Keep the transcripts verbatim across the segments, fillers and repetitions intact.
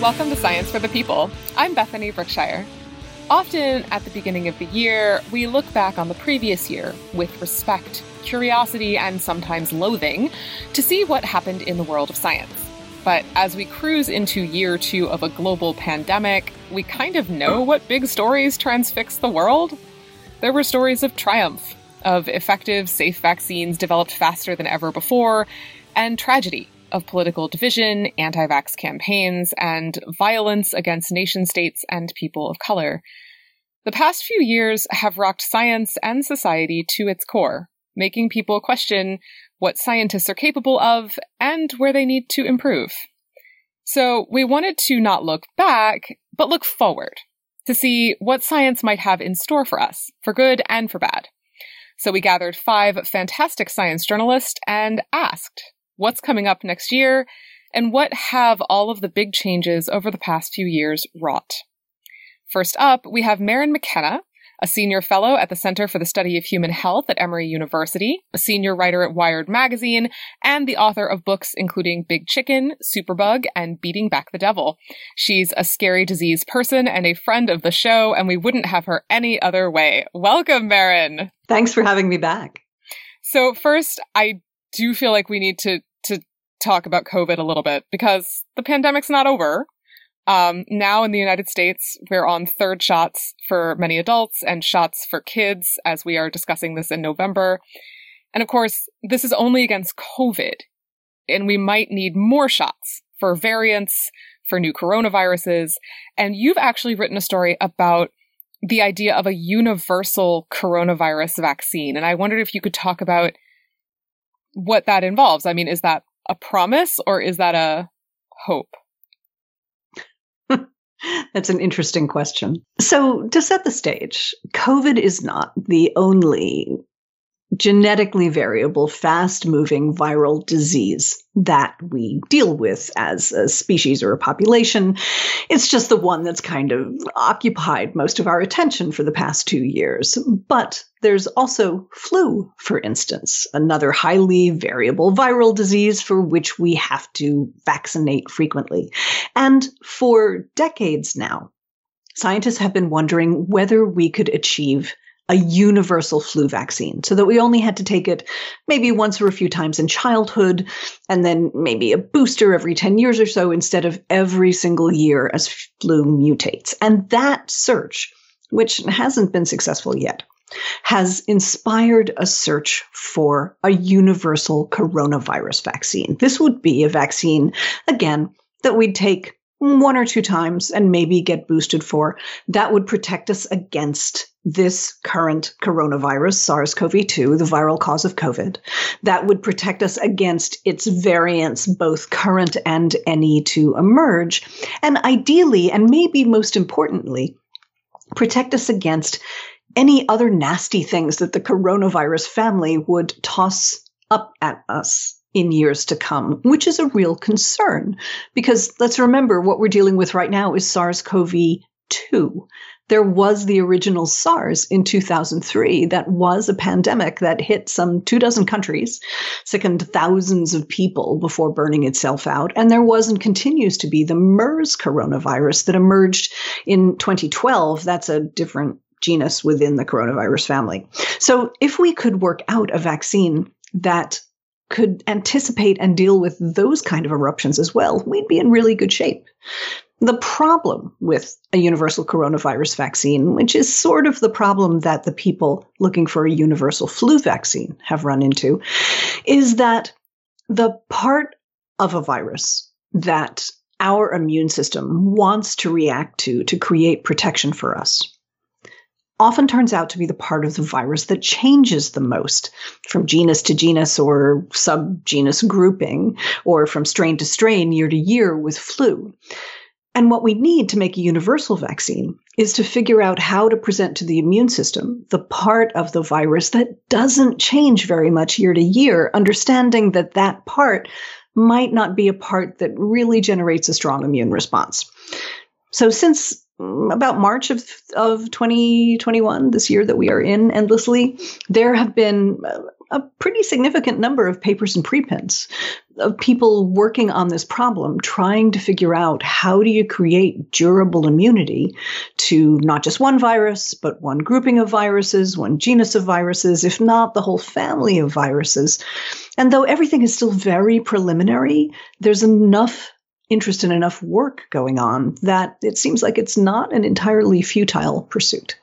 Welcome to Science for the People. I'm Bethany Brookshire. Often at the beginning of the year, we look back on the previous year with respect, curiosity, and sometimes loathing to see what happened in the world of science. But as we cruise into year two of a global pandemic, we kind of know what big stories transfixed the world. There were stories of triumph, of effective, safe vaccines developed faster than ever before, and tragedy of political division, anti-vax campaigns, and violence against nation-states and people of color. The past few years have rocked science and society to its core, making people question what scientists are capable of and where they need to improve. So we wanted to not look back, but look forward to see what science might have in store for us, for good and for bad. So we gathered five fantastic science journalists and asked, what's coming up next year, and what have all of the big changes over the past few years wrought? First up, we have Maryn McKenna, a senior fellow at the Center for the Study of Human Health at Emory University, a senior writer at Wired Magazine, and the author of books including Big Chicken, Superbug, and Beating Back the Devil. She's a scary disease person and a friend of the show, and we wouldn't have her any other way. Welcome, Maryn. Thanks for having me back. So first, I do feel like we need to to talk about COVID a little bit, because the pandemic's not over. Um, now in the United States, we're on third shots for many adults and shots for kids, as we are discussing this in November. And of course, this is only against COVID, and we might need more shots for variants, for new coronaviruses. And you've actually written a story about the idea of a universal coronavirus vaccine. And I wondered if you could talk about what that involves. I mean, is that a promise or is that a hope? That's an interesting question. So to set the stage, COVID is not the only genetically variable, fast-moving viral disease that we deal with as a species or a population. It's just the one that's kind of occupied most of our attention for the past two years. But there's also flu, for instance, another highly variable viral disease for which we have to vaccinate frequently. And for decades now, scientists have been wondering whether we could achieve a universal flu vaccine, so that we only had to take it maybe once or a few times in childhood, and then maybe a booster every ten years or so instead of every single year as flu mutates. And that search, which hasn't been successful yet, has inspired a search for a universal coronavirus vaccine. This would be a vaccine, again, that we'd take one or two times and maybe get boosted for, that would protect us against this current coronavirus, SARS-C o V two, the viral cause of COVID, that would protect us against its variants, both current and any to emerge, and ideally, and maybe most importantly, protect us against any other nasty things that the coronavirus family would toss up at us in years to come, which is a real concern, because let's remember what we're dealing with right now is SARS-C o V two. There was the original SARS in two thousand three that was a pandemic that hit some two dozen countries, sickened thousands of people before burning itself out. And there was and continues to be the MERS coronavirus that emerged in twenty twelve. That's a different genus within the coronavirus family. So if we could work out a vaccine that could anticipate and deal with those kind of eruptions as well, we'd be in really good shape. The problem with a universal coronavirus vaccine, which is sort of the problem that the people looking for a universal flu vaccine have run into, is that the part of a virus that our immune system wants to react to to create protection for us often turns out to be the part of the virus that changes the most from genus to genus or subgenus grouping, or from strain to strain year to year with flu. And what we need to make a universal vaccine is to figure out how to present to the immune system the part of the virus that doesn't change very much year to year, understanding that that part might not be a part that really generates a strong immune response. So since about March of of twenty twenty-one, this year that we are in endlessly, there have been a pretty significant number of papers and preprints of people working on this problem, trying to figure out how do you create durable immunity to not just one virus, but one grouping of viruses, one genus of viruses, if not the whole family of viruses. And though everything is still very preliminary, there's enough interest and enough work going on that it seems like it's not an entirely futile pursuit.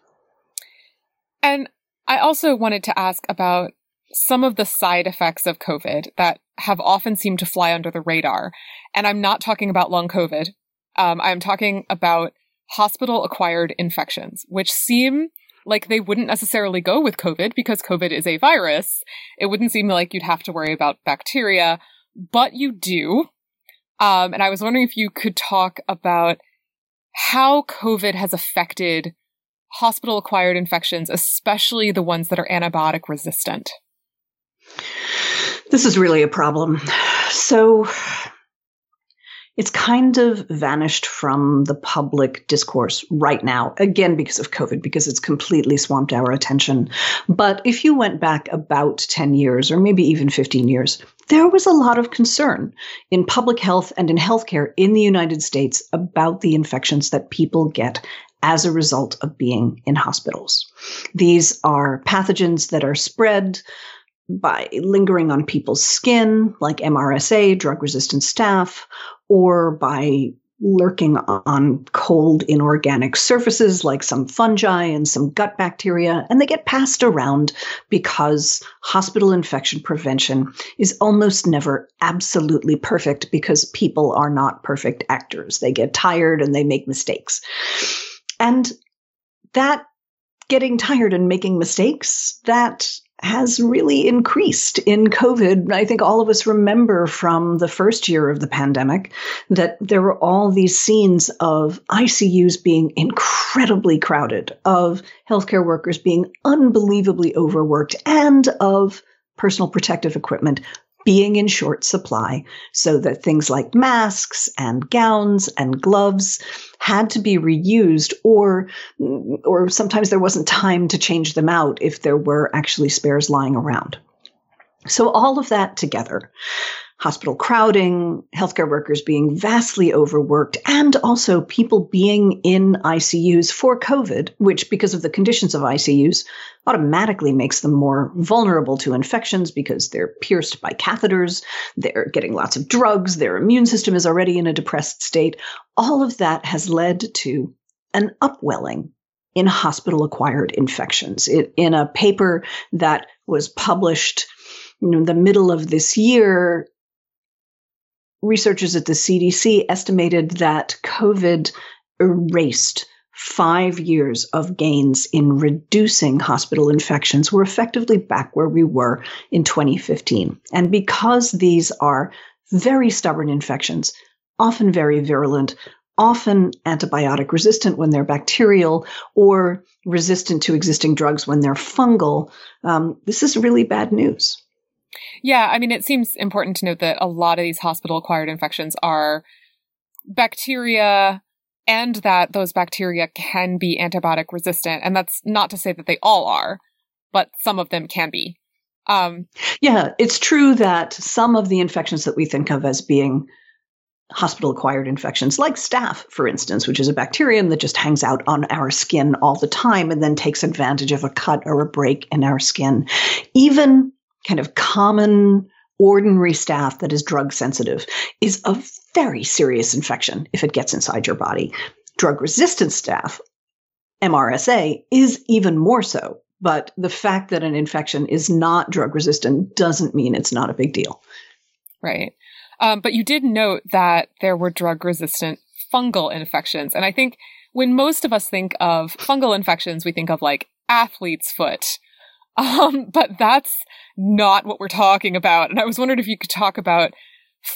And I also wanted to ask about some of the side effects of COVID that have often seemed to fly under the radar. And I'm not talking about long COVID. Um, I'm talking about hospital-acquired infections, which seem like they wouldn't necessarily go with COVID because COVID is a virus. It wouldn't seem like you'd have to worry about bacteria, but you do. Um, and I was wondering if you could talk about how COVID has affected hospital-acquired infections, especially the ones that are antibiotic resistant. This is really a problem. So it's kind of vanished from the public discourse right now, again, because of COVID, because it's completely swamped our attention. But if you went back about ten years or maybe even fifteen years, there was a lot of concern in public health and in healthcare in the United States about the infections that people get as a result of being in hospitals. These are pathogens that are spread by lingering on people's skin, like M R S A, drug-resistant staph, or by lurking on cold inorganic surfaces like some fungi and some gut bacteria, and they get passed around because hospital infection prevention is almost never absolutely perfect because people are not perfect actors. They get tired and they make mistakes. And that getting tired and making mistakes, that has really increased in COVID. I think all of us remember from the first year of the pandemic that there were all these scenes of I C Us being incredibly crowded, of healthcare workers being unbelievably overworked, and of personal protective equipment being in short supply, so that things like masks and gowns and gloves had to be reused, or or sometimes there wasn't time to change them out if there were actually spares lying around. So all of that together, hospital crowding, healthcare workers being vastly overworked, and also people being in I C Us for COVID, which because of the conditions of I C Us automatically makes them more vulnerable to infections because they're pierced by catheters, they're getting lots of drugs, their immune system is already in a depressed state. All of that has led to an upwelling in hospital-acquired infections. It, in a paper that was published you know, in the middle of this year, researchers at the C D C estimated that COVID erased five years of gains in reducing hospital infections. We're effectively back where we were in twenty fifteen. And because these are very stubborn infections, often very virulent, often antibiotic resistant when they're bacterial or resistant to existing drugs when they're fungal, um, this is really bad news. Yeah, I mean, it seems important to note that a lot of these hospital-acquired infections are bacteria, and that those bacteria can be antibiotic resistant. And that's not to say that they all are, but some of them can be. Um, yeah, it's true that some of the infections that we think of as being hospital-acquired infections, like staph, for instance, which is a bacterium that just hangs out on our skin all the time and then takes advantage of a cut or a break in our skin, even kind of common, ordinary staph that is drug sensitive is a very serious infection if it gets inside your body. Drug-resistant staph, M R S A, is even more so. But the fact that an infection is not drug-resistant doesn't mean it's not a big deal. Right. Um, but you did note that there were drug-resistant fungal infections. And I think when most of us think of fungal infections, we think of like athlete's foot. Um, but that's not what we're talking about. And I was wondering if you could talk about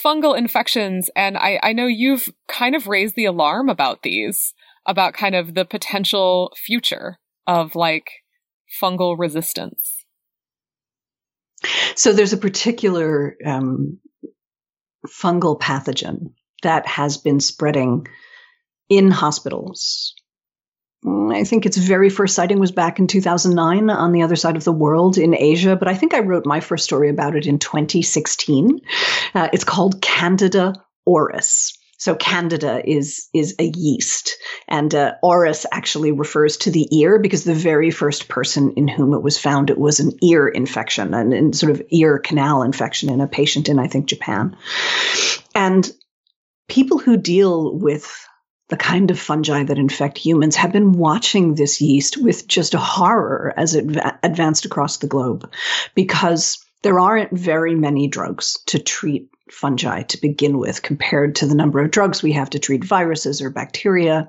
fungal infections. And I, I know you've kind of raised the alarm about these, about kind of the potential future of like fungal resistance. So there's a particular um, fungal pathogen that has been spreading in hospitals I think its very first sighting was back in two thousand nine on the other side of the world in Asia, but I think I wrote my first story about it in twenty sixteen. Uh, it's called Candida auris. So Candida is is a yeast, and uh, auris actually refers to the ear, because the very first person in whom it was found, it was an ear infection, an, an sort of ear canal infection in a patient in, I think, Japan. And people who deal with the kind of fungi that infect humans have been watching this yeast with just horror as it va- advanced across the globe, because there aren't very many drugs to treat fungi to begin with, compared to the number of drugs we have to treat viruses or bacteria.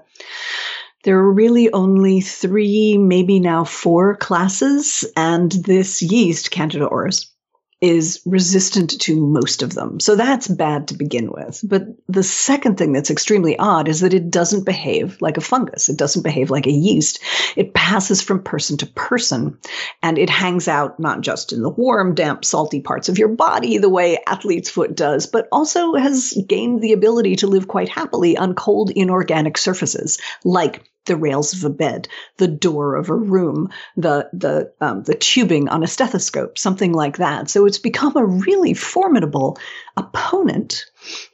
There are really only three, maybe now four classes, and this yeast, Candida auris, is resistant to most of them. So that's bad to begin with. But the second thing that's extremely odd is that it doesn't behave like a fungus. It doesn't behave like a yeast. It passes from person to person, and it hangs out not just in the warm, damp, salty parts of your body the way athlete's foot does, but also has gained the ability to live quite happily on cold, inorganic surfaces like the rails of a bed, the door of a room, the the um, the tubing on a stethoscope, something like that. So it's become a really formidable opponent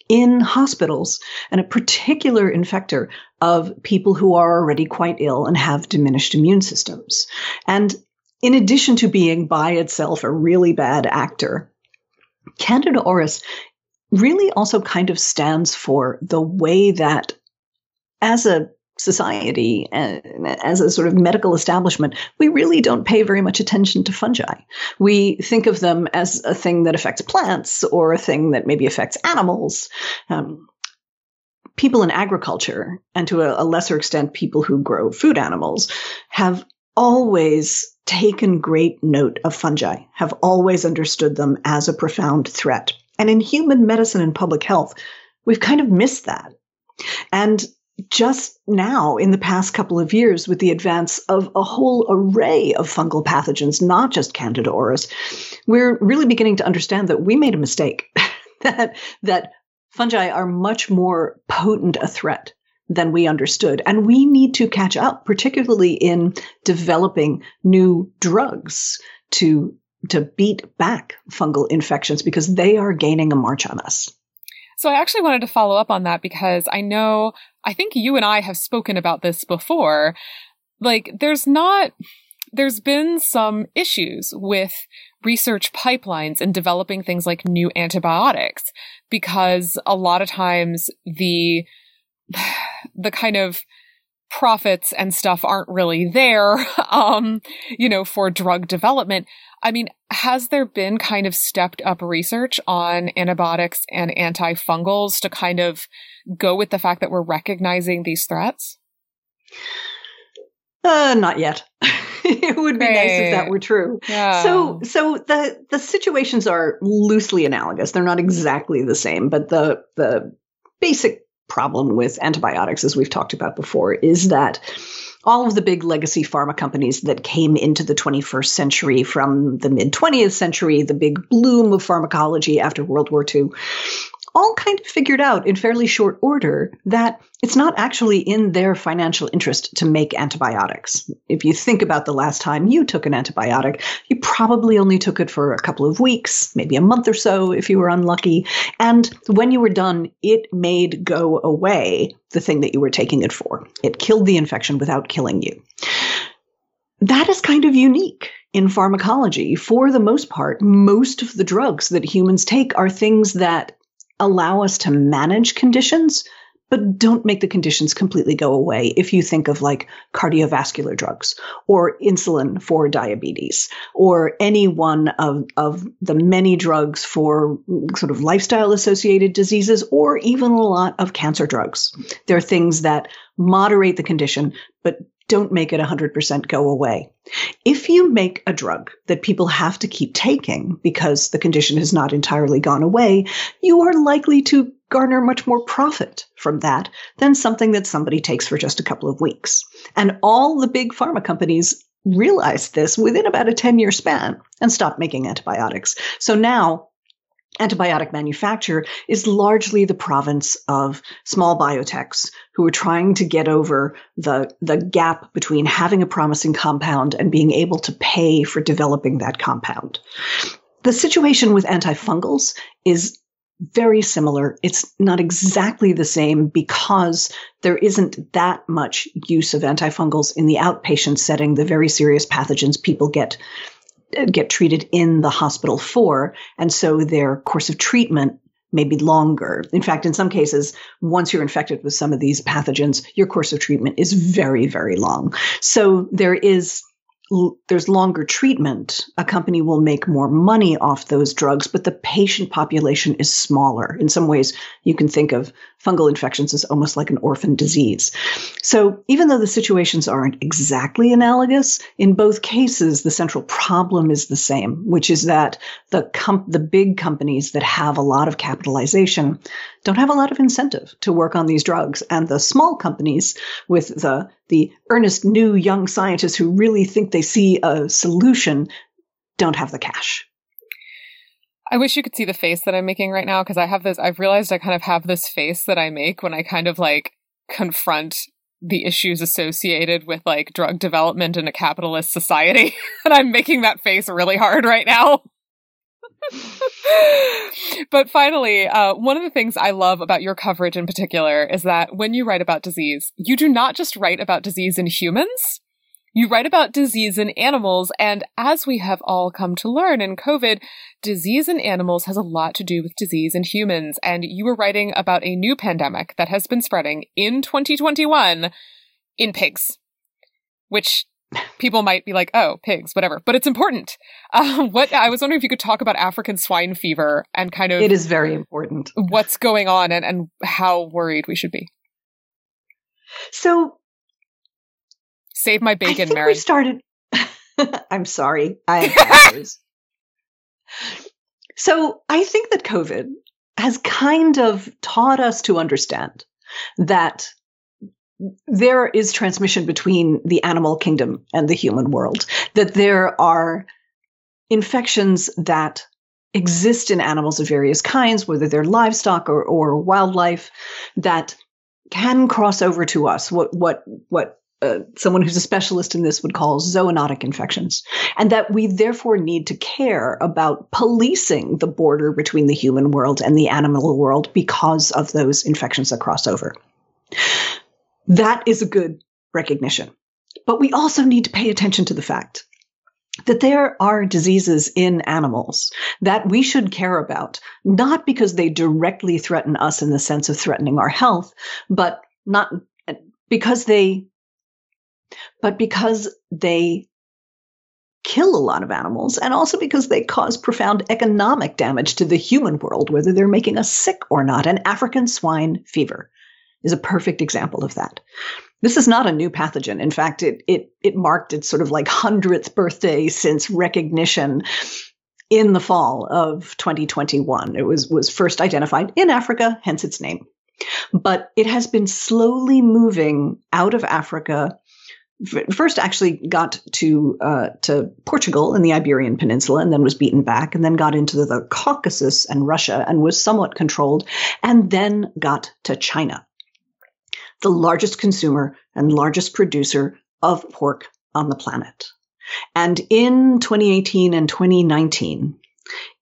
in hospitals and a particular infector of people who are already quite ill and have diminished immune systems. And in addition to being by itself a really bad actor, Candida auris really also kind of stands for the way that, as a society and as a sort of medical establishment, we really don't pay very much attention to fungi. We think of them as a thing that affects plants or a thing that maybe affects animals. Um, people in agriculture, and to a, a lesser extent, people who grow food animals, have always taken great note of fungi, have always understood them as a profound threat. And in human medicine and public health, we've kind of missed that. And just now, in the past couple of years, with the advance of a whole array of fungal pathogens, not just Candida auris, we're really beginning to understand that we made a mistake, that, that fungi are much more potent a threat than we understood. And we need to catch up, particularly in developing new drugs to, to beat back fungal infections, because they are gaining a march on us. So I actually wanted to follow up on that, because I know, I think you and I have spoken about this before. Like, there's not, there's been some issues with research pipelines and developing things like new antibiotics, because a lot of times the, the kind of profits and stuff aren't really there, um, you know, for drug development. I mean, has there been kind of stepped up research on antibiotics and antifungals to kind of go with the fact that we're recognizing these threats? Uh, not yet. It would be right. Nice if that were true. Yeah. So, so the, the situations are loosely analogous. They're not exactly the same, but the, the basic problem with antibiotics, as we've talked about before, is that all of the big legacy pharma companies that came into the twenty-first century from the mid-twentieth century, the big bloom of pharmacology after World War Two, all kind of figured out in fairly short order that it's not actually in their financial interest to make antibiotics. If you think about the last time you took an antibiotic, you probably only took it for a couple of weeks, maybe a month or so if you were unlucky. And when you were done, it made go away the thing that you were taking it for. It killed the infection without killing you. That is kind of unique in pharmacology. For the most part, most of the drugs that humans take are things that allow us to manage conditions, but don't make the conditions completely go away. If you think of like cardiovascular drugs or insulin for diabetes or any one of, of the many drugs for sort of lifestyle-associated diseases, or even a lot of cancer drugs. They're things that moderate the condition, but don't make it one hundred percent go away. If you make a drug that people have to keep taking because the condition has not entirely gone away, you are likely to garner much more profit from that than something that somebody takes for just a couple of weeks. And all the big pharma companies realized this within about a ten-year span and stopped making antibiotics. So now antibiotic manufacture is largely the province of small biotechs who are trying to get over the, the gap between having a promising compound and being able to pay for developing that compound. The situation with antifungals is very similar. It's not exactly the same because there isn't that much use of antifungals in the outpatient setting, the very serious pathogens people get get treated in the hospital for, and so their course of treatment may be longer. In fact, in some cases, once you're infected with some of these pathogens, your course of treatment is very, very long. So there is there's longer treatment. A company will make more money off those drugs, but the patient population is smaller. In some ways, you can think of fungal infections as almost like an orphan disease. So even though the situations aren't exactly analogous, in both cases, the central problem is the same, which is that the com- the big companies that have a lot of capitalization don't have a lot of incentive to work on these drugs. And the small companies with the, the earnest new young scientists who really think they see a solution don't have the cash. I wish you could see the face that I'm making right now, because I have this, I've realized I kind of have this face that I make when I kind of like confront the issues associated with like drug development in a capitalist society. And I'm making that face really hard right now. But finally, uh, one of the things I love about your coverage in particular is that when you write about disease, you do not just write about disease in humans. You write about disease in animals, and as we have all come to learn in COVID, disease in animals has a lot to do with disease in humans. And you were writing about a new pandemic that has been spreading in twenty twenty-one in pigs, which people might be like, oh, pigs, whatever. But it's important. Um, what I was wondering if you could talk about African swine fever and kind of... It is very important. What's going on and, and how worried we should be. So... Save my bacon, Maryn. We started. I'm sorry. I So I think that COVID has kind of taught us to understand that there is transmission between the animal kingdom and the human world, that there are infections that exist in animals of various kinds, whether they're livestock or, or wildlife, that can cross over to us. What, what, what, Uh, someone who's a specialist in this would call zoonotic infections, and that we therefore need to care about policing the border between the human world and the animal world because of those infections that cross over. That is a good recognition. But we also need to pay attention to the fact that there are diseases in animals that we should care about, not because they directly threaten us in the sense of threatening our health, but not because they But because they kill a lot of animals, and also because they cause profound economic damage to the human world, whether they're making us sick or not. And African swine fever is a perfect example of that. This is not a new pathogen. In fact, it it it marked its sort of like hundredth birthday since recognition in the fall of twenty twenty-one. It was was first identified in Africa, hence its name. But it has been slowly moving out of Africa. First actually got to uh, to Portugal and the Iberian Peninsula, and then was beaten back, and then got into the, the Caucasus and Russia and was somewhat controlled, and then got to China, the largest consumer and largest producer of pork on the planet. And in twenty eighteen and twenty nineteen,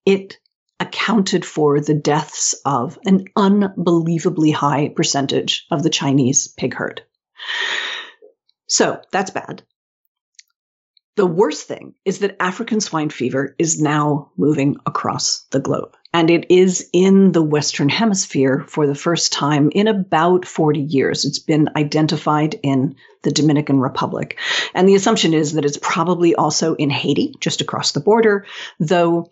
it accounted for the deaths of an unbelievably high percentage of the Chinese pig herd. So that's bad. The worst thing is that African swine fever is now moving across the globe, and it is in the Western Hemisphere for the first time in about forty years. It's been identified in the Dominican Republic, and the assumption is that it's probably also in Haiti, just across the border, though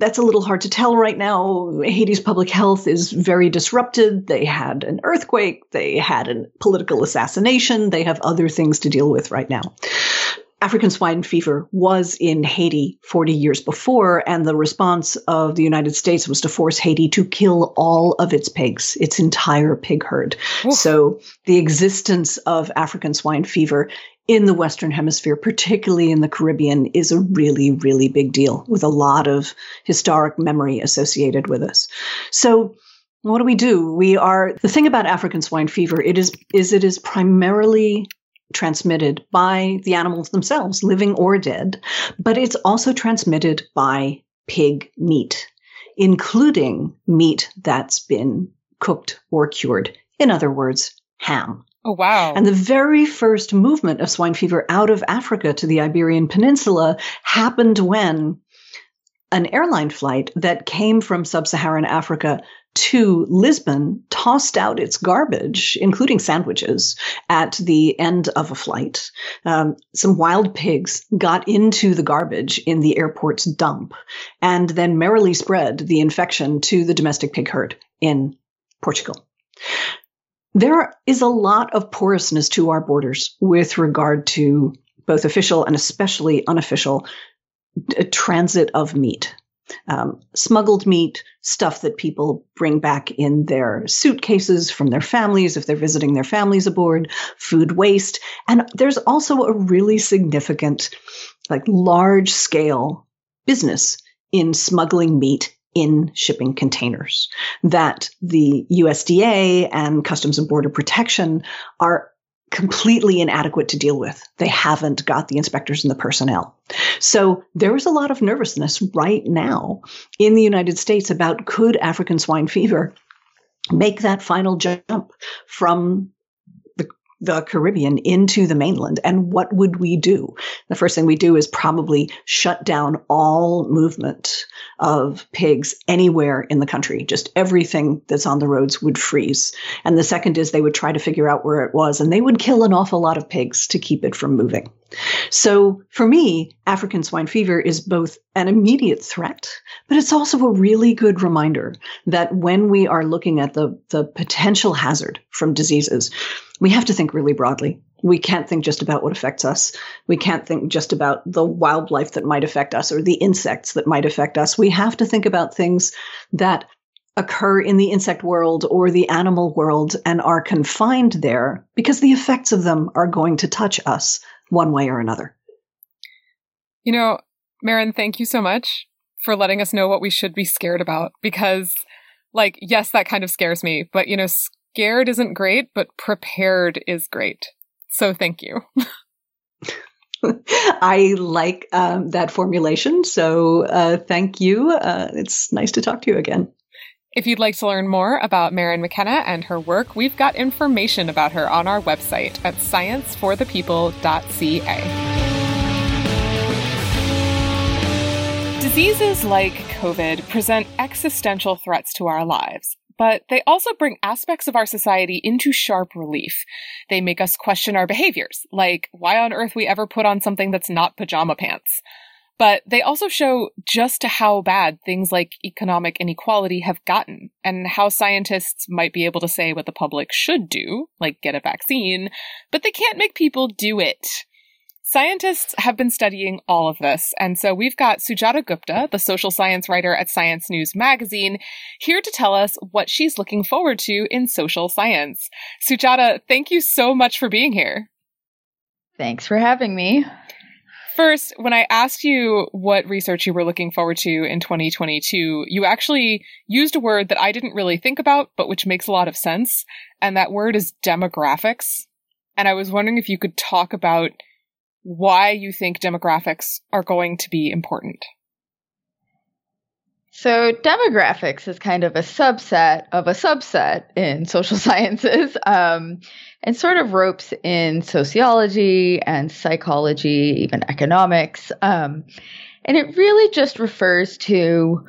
that's a little hard to tell right now. Haiti's public health is very disrupted. They had an earthquake. They had a political assassination. They have other things to deal with right now. African swine fever was in Haiti forty years before, and the response of the United States was to force Haiti to kill all of its pigs, its entire pig herd. Oof. So the existence of African swine fever in the Western Hemisphere, particularly in the Caribbean, is a really, really big deal with a lot of historic memory associated with us. So what do we do? We are, the thing about African swine fever, it is, is it is primarily transmitted by the animals themselves, living or dead, but it's also transmitted by pig meat, including meat that's been cooked or cured. In other words, ham. Oh, wow. And the very first movement of swine fever out of Africa to the Iberian Peninsula happened when an airline flight that came from sub-Saharan Africa to Lisbon tossed out its garbage, including sandwiches, at the end of a flight. Um, some wild pigs got into the garbage in the airport's dump and then merrily spread the infection to the domestic pig herd in Portugal. There is a lot of porousness to our borders with regard to both official and especially unofficial d- transit of meat, um, smuggled meat, stuff that people bring back in their suitcases from their families if they're visiting their families aboard, food waste. And there's also a really significant, like large scale business in smuggling meat in shipping containers that the U S D A and Customs and Border Protection are completely inadequate to deal with. They haven't got the inspectors and the personnel. So there is a lot of nervousness right now in the United States about could African swine fever make that final jump from the, the Caribbean into the mainland? And what would we do? The first thing we do is probably shut down all movement of pigs anywhere in the country. Just everything that's on the roads would freeze. And the second is they would try to figure out where it was, and they would kill an awful lot of pigs to keep it from moving. So for me, African swine fever is both an immediate threat, but it's also a really good reminder that when we are looking at the, the potential hazard from diseases, we have to think really broadly. We can't think just about what affects us. We can't think just about the wildlife that might affect us or the insects that might affect us. We have to think about things that occur in the insect world or the animal world and are confined there because the effects of them are going to touch us one way or another. You know, Maryn, thank you so much for letting us know what we should be scared about because, like, yes, that kind of scares me, but, you know, scared isn't great, but prepared is great. So thank you. I like um, that formulation. So uh, thank you. Uh, it's nice to talk to you again. If you'd like to learn more about Maryn McKenna and her work, we've got information about her on our website at science for the people dot c a. Diseases like COVID present existential threats to our lives. But they also bring aspects of our society into sharp relief. They make us question our behaviors, like why on earth we ever put on something that's not pajama pants. But they also show just how bad things like economic inequality have gotten, and how scientists might be able to say what the public should do, like get a vaccine, but they can't make people do it. Scientists have been studying all of this, and so we've got Sujata Gupta, the social science writer at Science News Magazine, here to tell us what she's looking forward to in social science. Sujata, thank you so much for being here. Thanks for having me. First, when I asked you what research you were looking forward to in twenty twenty-two, you actually used a word that I didn't really think about, but which makes a lot of sense, and that word is demographics. And I was wondering if you could talk about why you think demographics are going to be important. So demographics is kind of a subset of a subset in social sciences, um, and sort of ropes in sociology and psychology, even economics. Um, and it really just refers to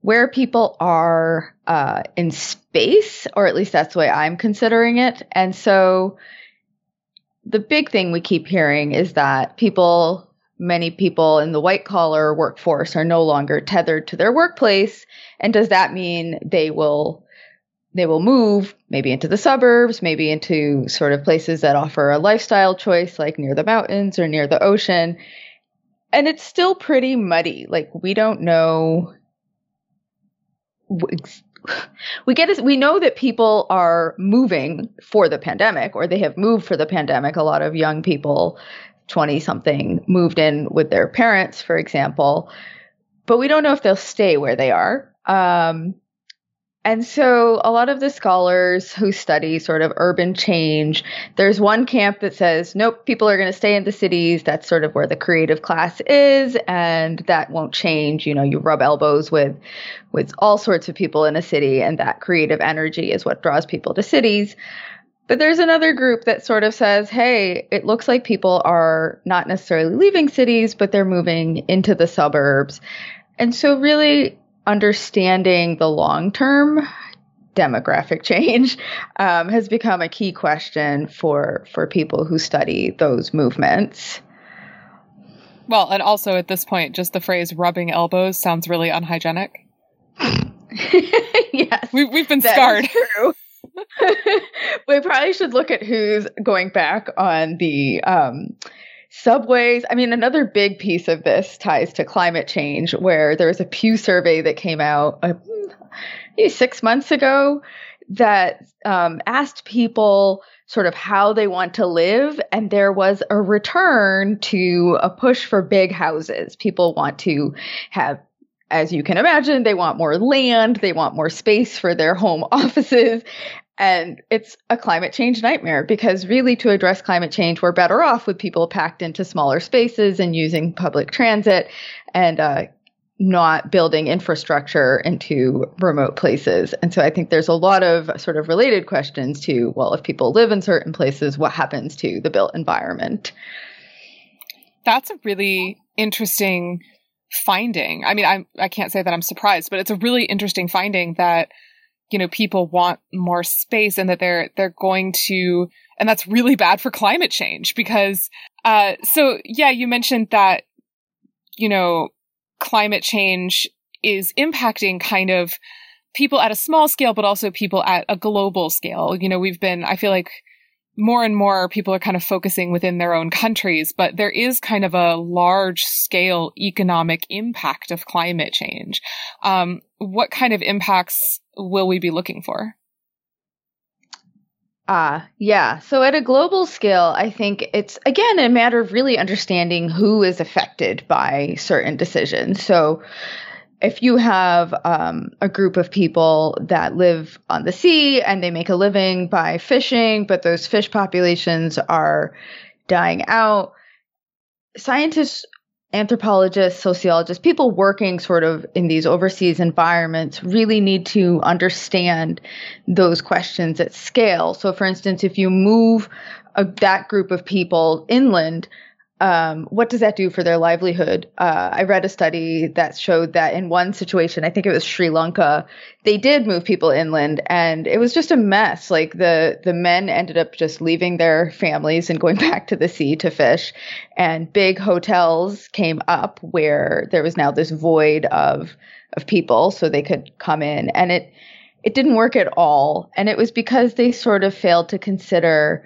where people are uh, in space, or at least that's the way I'm considering it. And so the big thing we keep hearing is that people, many people in the white collar workforce are no longer tethered to their workplace. And does that mean they will, they will move maybe into the suburbs, maybe into sort of places that offer a lifestyle choice, like near the mountains or near the ocean? And it's still pretty muddy. Like, we don't know we get this, we know that people are moving for the pandemic, or they have moved for the pandemic. A lot of young people, twenty something, moved in with their parents, for example, but we don't know if they'll stay where they are. Um, and so a lot of the scholars who study sort of urban change, there's one camp that says, nope, people are going to stay in the cities. That's sort of where the creative class is, and that won't change. You know, you rub elbows with, with all sorts of people in a city, and that creative energy is what draws people to cities. But there's another group that sort of says, hey, it looks like people are not necessarily leaving cities, but they're moving into the suburbs. And so really understanding the long-term demographic change um, has become a key question for for people who study those movements. Well, and also at this point, just the phrase rubbing elbows sounds really unhygienic. Yes. We, we've been scarred. True. We probably should look at who's going back on the um subways. I mean, another big piece of this ties to climate change, where there was a Pew survey that came out uh, six months ago that um, asked people sort of how they want to live. And there was a return to a push for big houses. People want to have, as you can imagine, they want more land, they want more space for their home offices. And it's a climate change nightmare, because really to address climate change, we're better off with people packed into smaller spaces and using public transit and uh, not building infrastructure into remote places. And so I think there's a lot of sort of related questions to, well, if people live in certain places, what happens to the built environment? That's a really interesting finding. I mean, I I can't say that I'm surprised, but it's a really interesting finding that, you know, people want more space, and that they're, they're going to, and that's really bad for climate change, because, uh, so yeah, you mentioned that, you know, climate change is impacting kind of people at a small scale, but also people at a global scale. You know, we've been, I feel like more and more people are kind of focusing within their own countries, but there is kind of a large scale economic impact of climate change. Um, what kind of impacts will we be looking for? Ah, uh, yeah. So at a global scale, I think it's, again, a matter of really understanding who is affected by certain decisions. So if you have um, a group of people that live on the sea and they make a living by fishing, but those fish populations are dying out, scientists, anthropologists, sociologists, people working sort of in these overseas environments really need to understand those questions at scale. So, for instance, if you move a, that group of people inland, um, what does that do for their livelihood? Uh, I read a study that showed that in one situation, I think it was Sri Lanka, they did move people inland, and it was just a mess. Like the, the men ended up just leaving their families and going back to the sea to fish. And big hotels came up where there was now this void of, of people, so they could come in, and it, it didn't work at all. And it was because they sort of failed to consider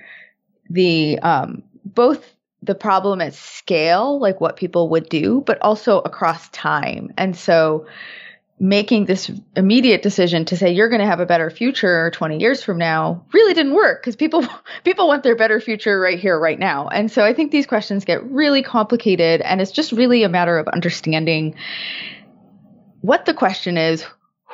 the, um, both the problem at scale, like what people would do, but also across time. And so making this immediate decision to say you're going to have a better future twenty years from now really didn't work, because people people want their better future right here, right now. And so I think these questions get really complicated, and it's just really a matter of understanding what the question is,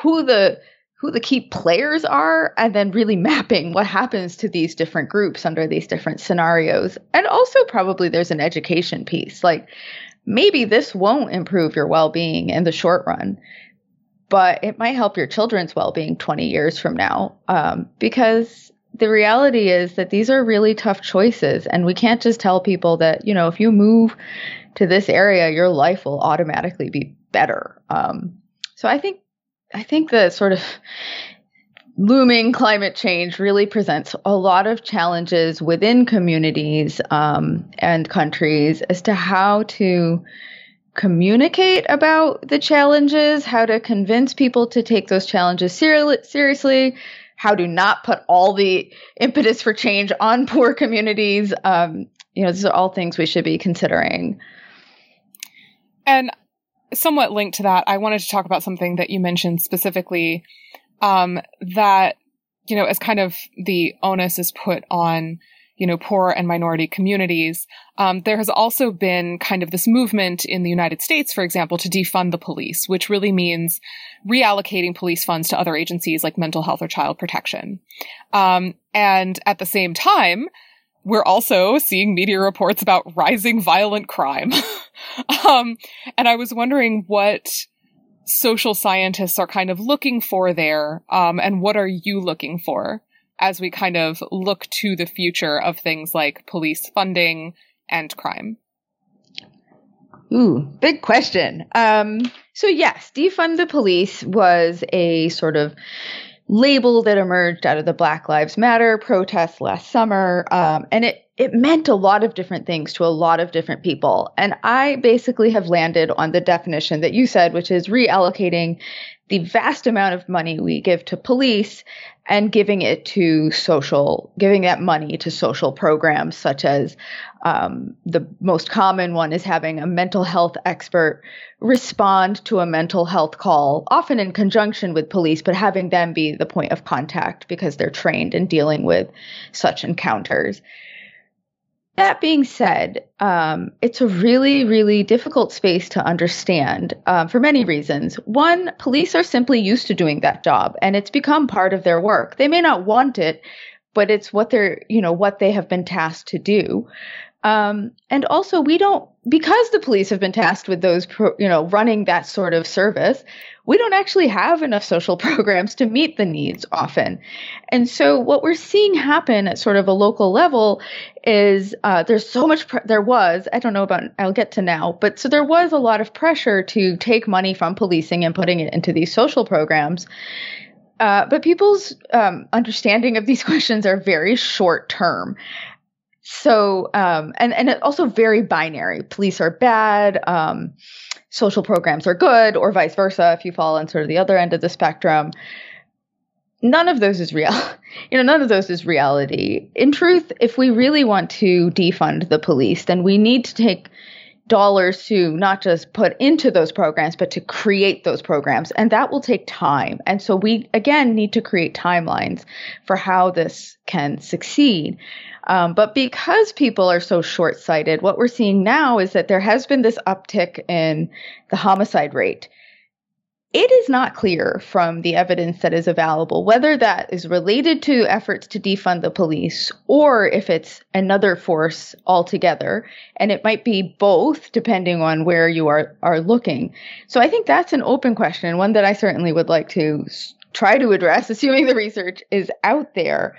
who the who the key players are, and then really mapping what happens to these different groups under these different scenarios. And also probably there's an education piece. Like maybe this won't improve your well-being in the short run, but it might help your children's well-being twenty years from now. Um, because the reality is that these are really tough choices, and we can't just tell people that, you know, if you move to this area, your life will automatically be better. Um, so I think I think the sort of looming climate change really presents a lot of challenges within communities um, and countries as to how to communicate about the challenges, how to convince people to take those challenges ser- seriously, how to not put all the impetus for change on poor communities. Um, you know, these are all things we should be considering. And somewhat linked to that, I wanted to talk about something that you mentioned specifically, um, that, you know, as kind of the onus is put on, you know, poor and minority communities, um, there has also been kind of this movement in the United States, for example, to defund the police, which really means reallocating police funds to other agencies like mental health or child protection. Um, and at the same time, we're also seeing media reports about rising violent crime. um, and I was wondering what social scientists are kind of looking for there, um, and what are you looking for as we kind of look to the future of things like police funding and crime? Ooh, big question. Um, so yes, defund the police was a sort of label that emerged out of the Black Lives Matter protests last summer. Um, and it, it meant a lot of different things to a lot of different people. And I basically have landed on the definition that you said, which is reallocating the vast amount of money we give to police and giving it to social, giving that money to social programs, such as um, the most common one is having a mental health expert respond to a mental health call, often in conjunction with police, but having them be the point of contact because they're trained in dealing with such encounters. That being said, um, it's a really, really difficult space to understand um, for many reasons. One, police are simply used to doing that job, and it's become part of their work. They may not want it, but it's what they're, you know, what they have been tasked to do. Um, and also, we don't, because the police have been tasked with those, pro, you know, running that sort of service, we don't actually have enough social programs to meet the needs often. And so what we're seeing happen at sort of a local level is uh, there's so much, pr- there was, I don't know about, I'll get to now, but so there was a lot of pressure to take money from policing and putting it into these social programs. Uh, but people's um, understanding of these questions are very short term. So, um, and, and also very binary. Police are bad, um, social programs are good, or vice versa if you fall on sort of the other end of the spectrum. None of those is real. You know, none of those is reality. In truth, if we really want to defund the police, then we need to take dollars to not just put into those programs, but to create those programs. And that will take time. And so we, again, need to create timelines for how this can succeed. Um, but because people are so short-sighted, what we're seeing now is that there has been this uptick in the homicide rate. It is not clear from the evidence that is available whether that is related to efforts to defund the police or if it's another force altogether. And it might be both depending on where you are, are looking. So I think that's an open question, one that I certainly would like to try to address, assuming the research is out there.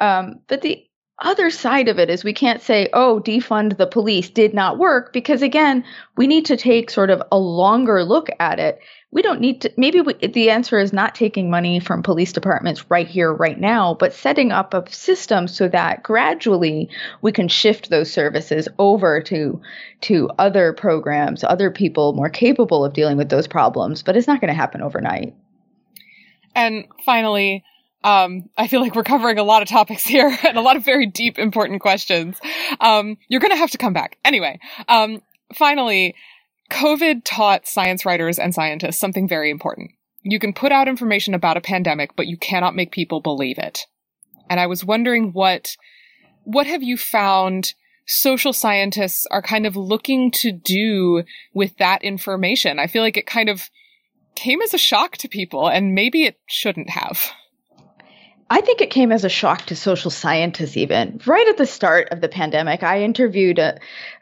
Um, but the other side of it is we can't say, oh, defund the police did not work, because again, we need to take sort of a longer look at it. We don't need to, maybe we, the answer is not taking money from police departments right here, right now, but setting up a system so that gradually we can shift those services over to, to other programs, other people more capable of dealing with those problems, but it's not going to happen overnight. And finally, Um, I feel like we're covering a lot of topics here and a lot of very deep, important questions. Um, you're going to have to come back. Anyway, um, finally, COVID taught science writers and scientists something very important. You can put out information about a pandemic, but you cannot make people believe it. And I was wondering what, what have you found social scientists are kind of looking to do with that information? I feel like it kind of came as a shock to people, and maybe it shouldn't have. I think it came as a shock to social scientists even. Right at the start of the pandemic, I interviewed a,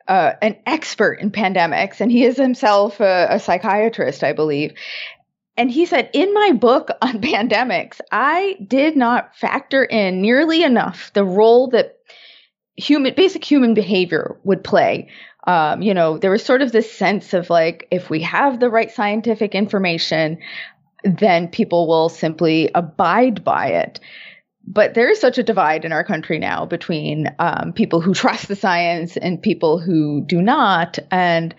uh, an expert in pandemics, and he is himself a, a psychiatrist, I believe. And he said, in my book on pandemics, I did not factor in nearly enough the role that human, basic human behavior would play. Um, you know, there was sort of this sense of like, if we have the right scientific information, then people will simply abide by it. But there is such a divide in our country now between um, people who trust the science and people who do not. And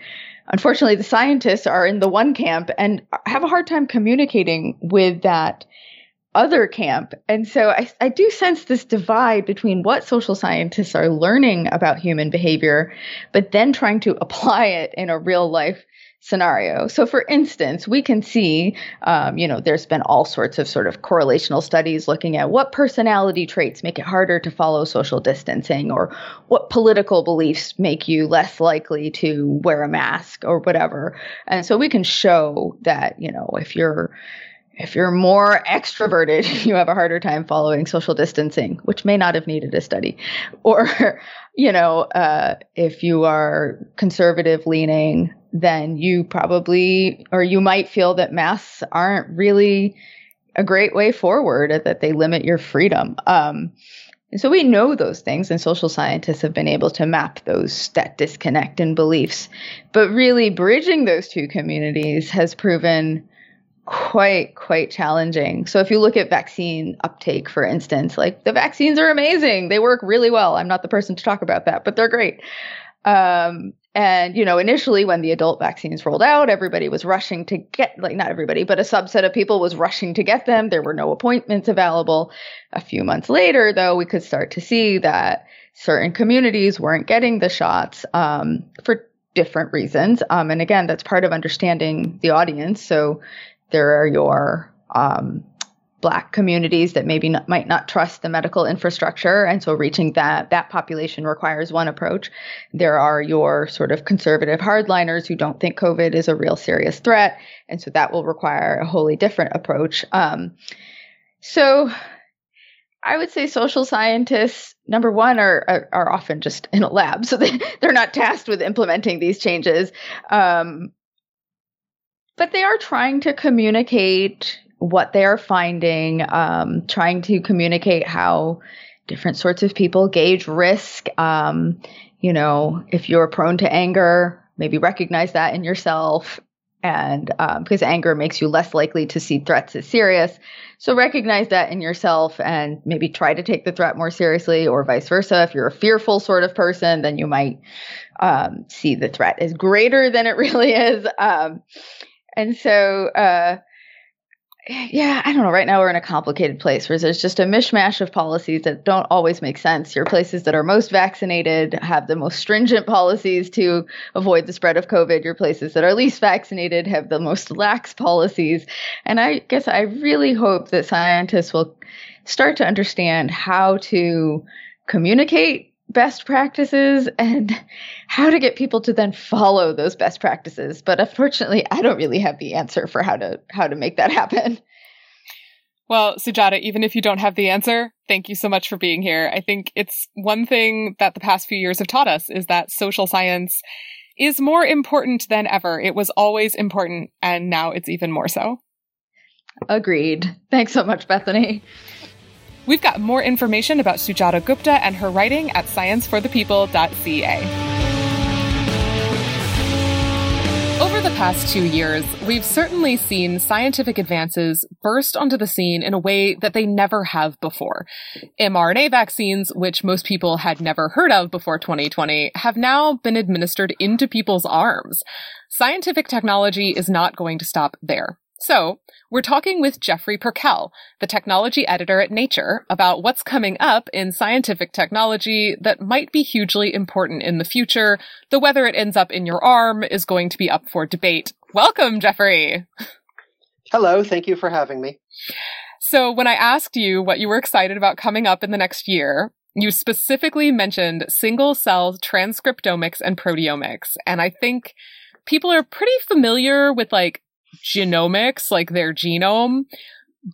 unfortunately, the scientists are in the one camp and have a hard time communicating with that other camp. And so I, I do sense this divide between what social scientists are learning about human behavior, but then trying to apply it in a real life scenario. So for instance, we can see, um, you know, there's been all sorts of sort of correlational studies looking at what personality traits make it harder to follow social distancing, or what political beliefs make you less likely to wear a mask or whatever. And so we can show that, you know, if you're If you're more extroverted, you have a harder time following social distancing, which may not have needed a study. Or, you know, uh, if you are conservative leaning, then you probably, or you might feel that masks aren't really a great way forward, or that they limit your freedom. Um, and so we know those things, and social scientists have been able to map those, that disconnect in beliefs. But really bridging those two communities has proven quite, quite challenging. So if you look at vaccine uptake, for instance, like the vaccines are amazing. They work really well. I'm not the person to talk about that, but they're great. Um, and, you know, initially when the adult vaccines rolled out, everybody was rushing to get, like not everybody, but a subset of people was rushing to get them. There were no appointments available. A few months later, though, we could start to see that certain communities weren't getting the shots um, for different reasons. Um, and again, that's part of understanding the audience. So there are your um, Black communities that maybe not, might not trust the medical infrastructure. And so reaching that that population requires one approach. There are your sort of conservative hardliners who don't think COVID is a real serious threat. And so that will require a wholly different approach. Um, so I would say social scientists, number one, are, are, are often just in a lab. So they, they're not tasked with implementing these changes. Um But they are trying to communicate what they are finding, um, trying to communicate how different sorts of people gauge risk. Um, you know, if you're prone to anger, maybe recognize that in yourself. And um, because anger makes you less likely to see threats as serious. So recognize that in yourself and maybe try to take the threat more seriously, or vice versa. If you're a fearful sort of person, then you might um, see the threat as greater than it really is. Um And so, uh, yeah, I don't know. Right now we're in a complicated place where there's just a mishmash of policies that don't always make sense. Your places that are most vaccinated have the most stringent policies to avoid the spread of COVID. Your places that are least vaccinated have the most lax policies. And I guess I really hope that scientists will start to understand how to communicate best practices and how to get people to then follow those best practices. But unfortunately, I don't really have the answer for how to how to make that happen. Well, Sujata, even if you don't have the answer, thank you so much for being here. I think it's one thing that the past few years have taught us is that social science is more important than ever. It was always important, and now it's even more so. Agreed. Thanks so much, Bethany. We've got more information about Sujata Gupta and her writing at science for the people dot c a. Over the past two years, we've certainly seen scientific advances burst onto the scene in a way that they never have before. mRNA vaccines, which most people had never heard of before twenty twenty, have now been administered into people's arms. Scientific technology is not going to stop there. So, we're talking with Jeffrey Perkel, the technology editor at Nature, about what's coming up in scientific technology that might be hugely important in the future, though whether it ends up in your arm is going to be up for debate. Welcome, Jeffrey! Hello, thank you for having me. So, when I asked you what you were excited about coming up in the next year, you specifically mentioned single-cell transcriptomics and proteomics, and I think people are pretty familiar with, like, genomics, like their genome,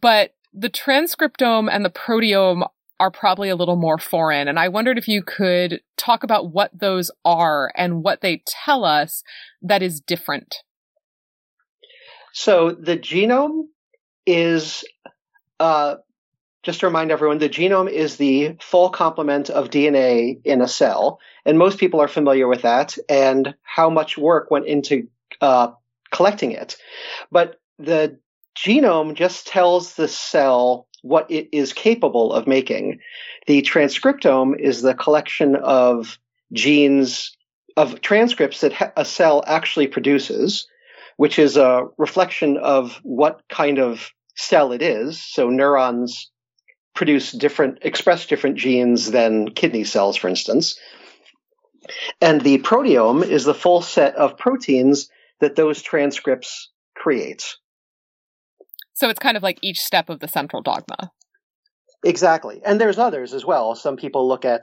but the transcriptome and the proteome are probably a little more foreign. And I wondered if you could talk about what those are and what they tell us that is different. So the genome is, uh, just to remind everyone, the genome is the full complement of D N A in a cell. And most people are familiar with that and how much work went into uh collecting it. But the genome just tells the cell what it is capable of making. The transcriptome is the collection of genes, of transcripts that a cell actually produces, which is a reflection of what kind of cell it is. So neurons produce different, express different genes than kidney cells, for instance. And the proteome is the full set of proteins that those transcripts creates. So it's kind of like each step of the central dogma. Exactly. And there's others as well. Some people look at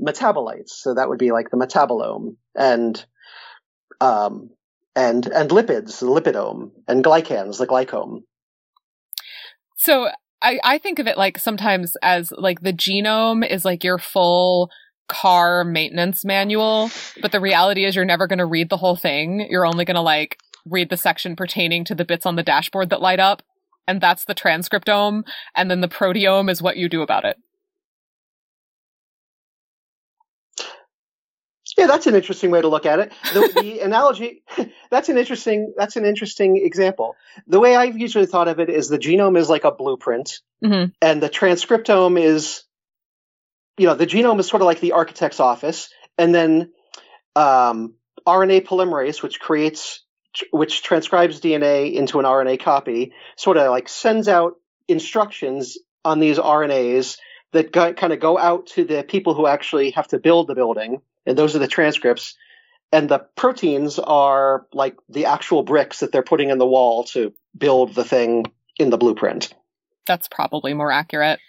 metabolites. So that would be like the metabolome and um, and and lipids, the lipidome, and glycans, the glycome. So I, I think of it like sometimes as like the genome is like your full car maintenance manual, but the reality is you're never going to read the whole thing. You're only going to like read the section pertaining to the bits on the dashboard that light up, and that's the transcriptome, and then the proteome is what you do about it. Yeah, that's an interesting way to look at it. The, the analogy, that's an interesting, that's an interesting example. The way I've usually thought of it is the genome is like a blueprint, mm-hmm. and the transcriptome is, you know, the genome is sort of like the architect's office, and then um, R N A polymerase, which creates, which transcribes D N A into an R N A copy, sort of like sends out instructions on these R N As that go, kind of go out to the people who actually have to build the building. And those are the transcripts, and the proteins are like the actual bricks that they're putting in the wall to build the thing in the blueprint. That's probably more accurate.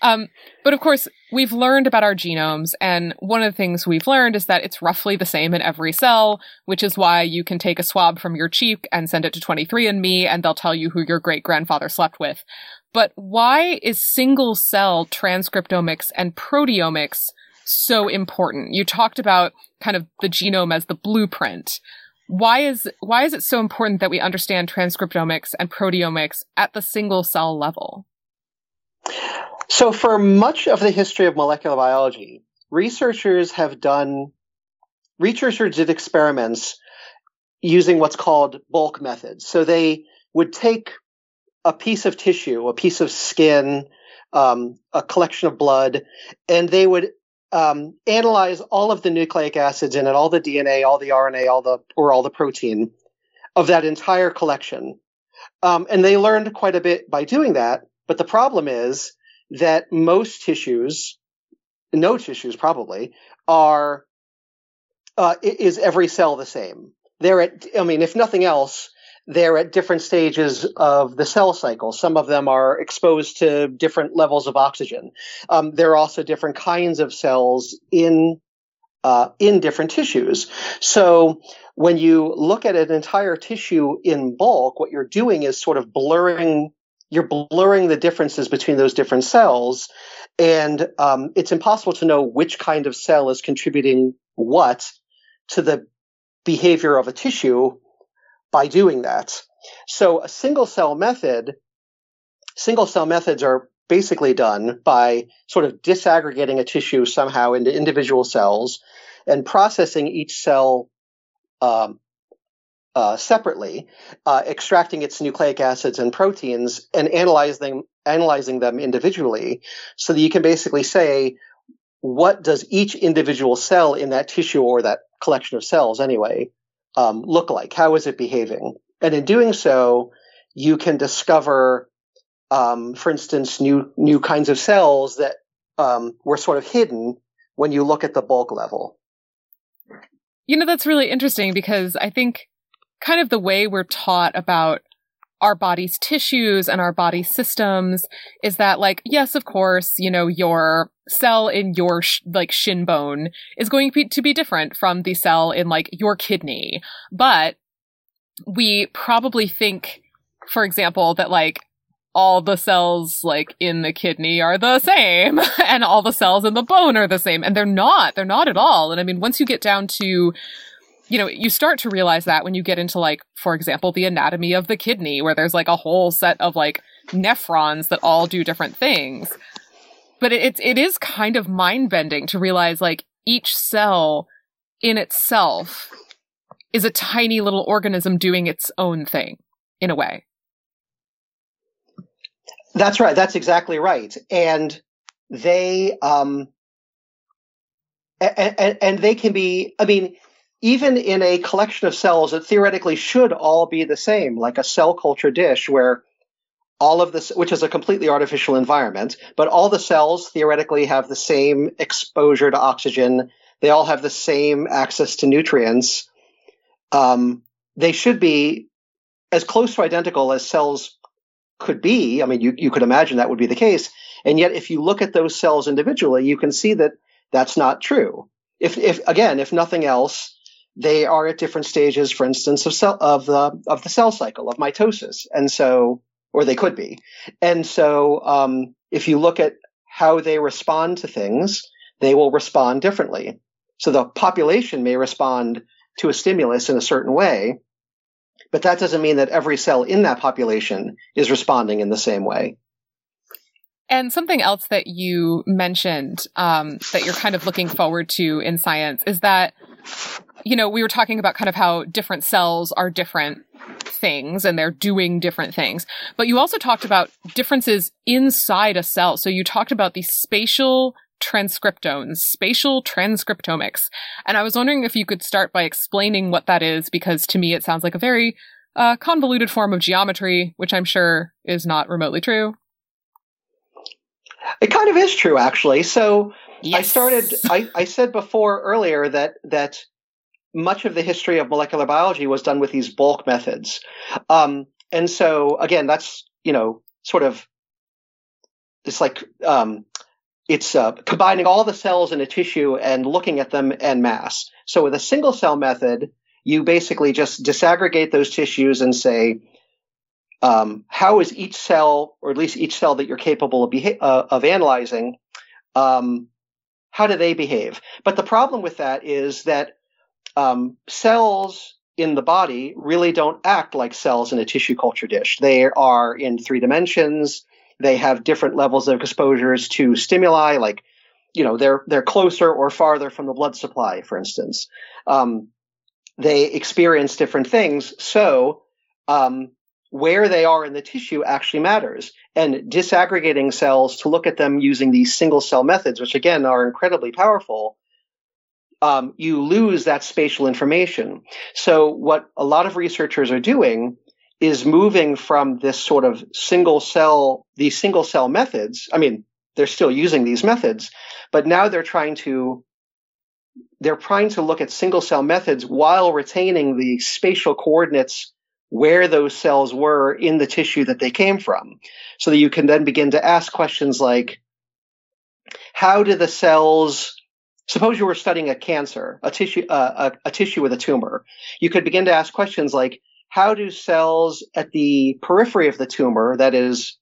Um, but of course, we've learned about our genomes, and one of the things we've learned is that it's roughly the same in every cell, which is why you can take a swab from your cheek and send it to twenty-three and me, and they'll tell you who your great-grandfather slept with. But why is single-cell transcriptomics and proteomics so important? You talked about kind of the genome as the blueprint. Why is why is it so important that we understand transcriptomics and proteomics at the single cell level? So for much of the history of molecular biology, researchers have done researchers did experiments using what's called bulk methods. So they would take a piece of tissue, a piece of skin, um, a collection of blood, and they would Um, analyze all of the nucleic acids in it, all the D N A, all the R N A, all the or all the protein of that entire collection. Um, and they learned quite a bit by doing that. But the problem is that most tissues, no tissues probably, are uh, is every cell the same? They're at, I mean, if nothing else, they're at different stages of the cell cycle. Some of them are exposed to different levels of oxygen. Um, there are also different kinds of cells in uh, in different tissues. So when you look at an entire tissue in bulk, what you're doing is sort of blurring you're blurring the differences between those different cells, and um, it's impossible to know which kind of cell is contributing what to the behavior of a tissue by doing that. So a single cell method, single cell methods are basically done by sort of disaggregating a tissue somehow into individual cells and processing each cell um, uh, separately, uh, extracting its nucleic acids and proteins and analyzing, analyzing them individually so that you can basically say, what does each individual cell in that tissue or that collection of cells anyway Um, look like? How is it behaving? And in doing so, you can discover, um, for instance, new new kinds of cells that um, were sort of hidden when you look at the bulk level. You know, that's really interesting because I think kind of the way we're taught about our body's tissues and our body systems is that, like, yes, of course, you know, your cell in your sh- like shin bone is going to be, to be different from the cell in like your kidney. But we probably think, for example, that like all the cells like in the kidney are the same and all the cells in the bone are the same. And they're not, they're not at all. And I mean, once you get down to, you know, you start to realize that when you get into, like, for example, the anatomy of the kidney, where there's like a whole set of like nephrons that all do different things. But it, it is kind of mind-bending to realize, like, each cell in itself is a tiny little organism doing its own thing, in a way. That's right. That's exactly right. And they, um, and, and, and they can be, I mean, even in a collection of cells that theoretically should all be the same, like a cell culture dish where all of this, which is a completely artificial environment, but all the cells theoretically have the same exposure to oxygen. They all have the same access to nutrients. Um, they should be as close to identical as cells could be. I mean, you, you could imagine that would be the case. And yet, if you look at those cells individually, you can see that that's not true. If, if again, if nothing else, they are at different stages, for instance, of cell, of the of the cell cycle, of mitosis, and so, or they could be. And so, um, if you look at how they respond to things, they will respond differently. So the population may respond to a stimulus in a certain way, but that doesn't mean that every cell in that population is responding in the same way. And something else that you mentioned um, that you're kind of looking forward to in science is that, you know, we were talking about kind of how different cells are different things and they're doing different things. But you also talked about differences inside a cell. So you talked about the spatial transcriptomes, spatial transcriptomics. And I was wondering if you could start by explaining what that is, because to me it sounds like a very uh, convoluted form of geometry, which I'm sure is not remotely true. It kind of is true, actually. So yes. I started, I, I said before earlier that that much of the history of molecular biology was done with these bulk methods. Um, and so, again, that's, you know, sort of, it's like, um, it's uh, combining all the cells in a tissue and looking at them en masse. So with a single cell method, you basically just disaggregate those tissues and say, Um, how is each cell, or at least each cell that you're capable of, beha- uh, of analyzing, um, how do they behave? But the problem with that is that um, cells in the body really don't act like cells in a tissue culture dish. They are in three dimensions. They have different levels of exposures to stimuli, like, you know, they're they're closer or farther from the blood supply, for instance. Um, they experience different things. So um, where they are in the tissue actually matters, and disaggregating cells to look at them using these single cell methods, which again are incredibly powerful, um, you lose that spatial information. So what a lot of researchers are doing is moving from this sort of single cell, these single cell methods. I mean, they're still using these methods, but now they're trying to they're trying to look at single cell methods while retaining the spatial coordinates where those cells were in the tissue that they came from, so that you can then begin to ask questions like, how do the cells, suppose you were studying a cancer, a tissue, uh, a, a tissue with a tumor, you could begin to ask questions like, how do cells at the periphery of the tumor, that is,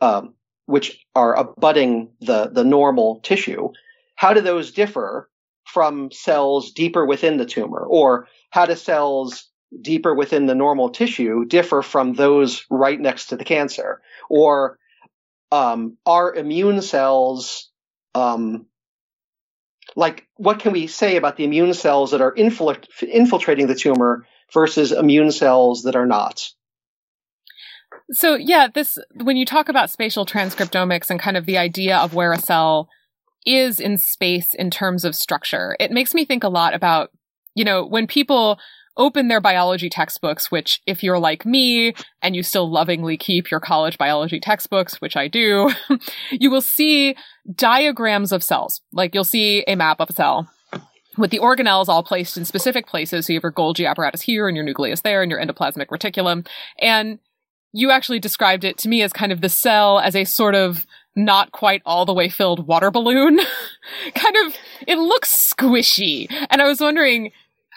um, which are abutting the, the normal tissue, how do those differ from cells deeper within the tumor? Or how do cells deeper within the normal tissue differ from those right next to the cancer? Or um, are immune cells, um, like what can we say about the immune cells that are infil- infiltrating the tumor versus immune cells that are not? So yeah, this, when you talk about spatial transcriptomics and kind of the idea of where a cell is in space in terms of structure, it makes me think a lot about, you know, when people open their biology textbooks, which if you're like me and you still lovingly keep your college biology textbooks, which I do, you will see diagrams of cells. Like you'll see a map of a cell with the organelles all placed in specific places. So you have your Golgi apparatus here and your nucleus there and your endoplasmic reticulum. And you actually described it to me as kind of the cell as a sort of not quite all the way filled water balloon. Kind of, it looks squishy. And I was wondering,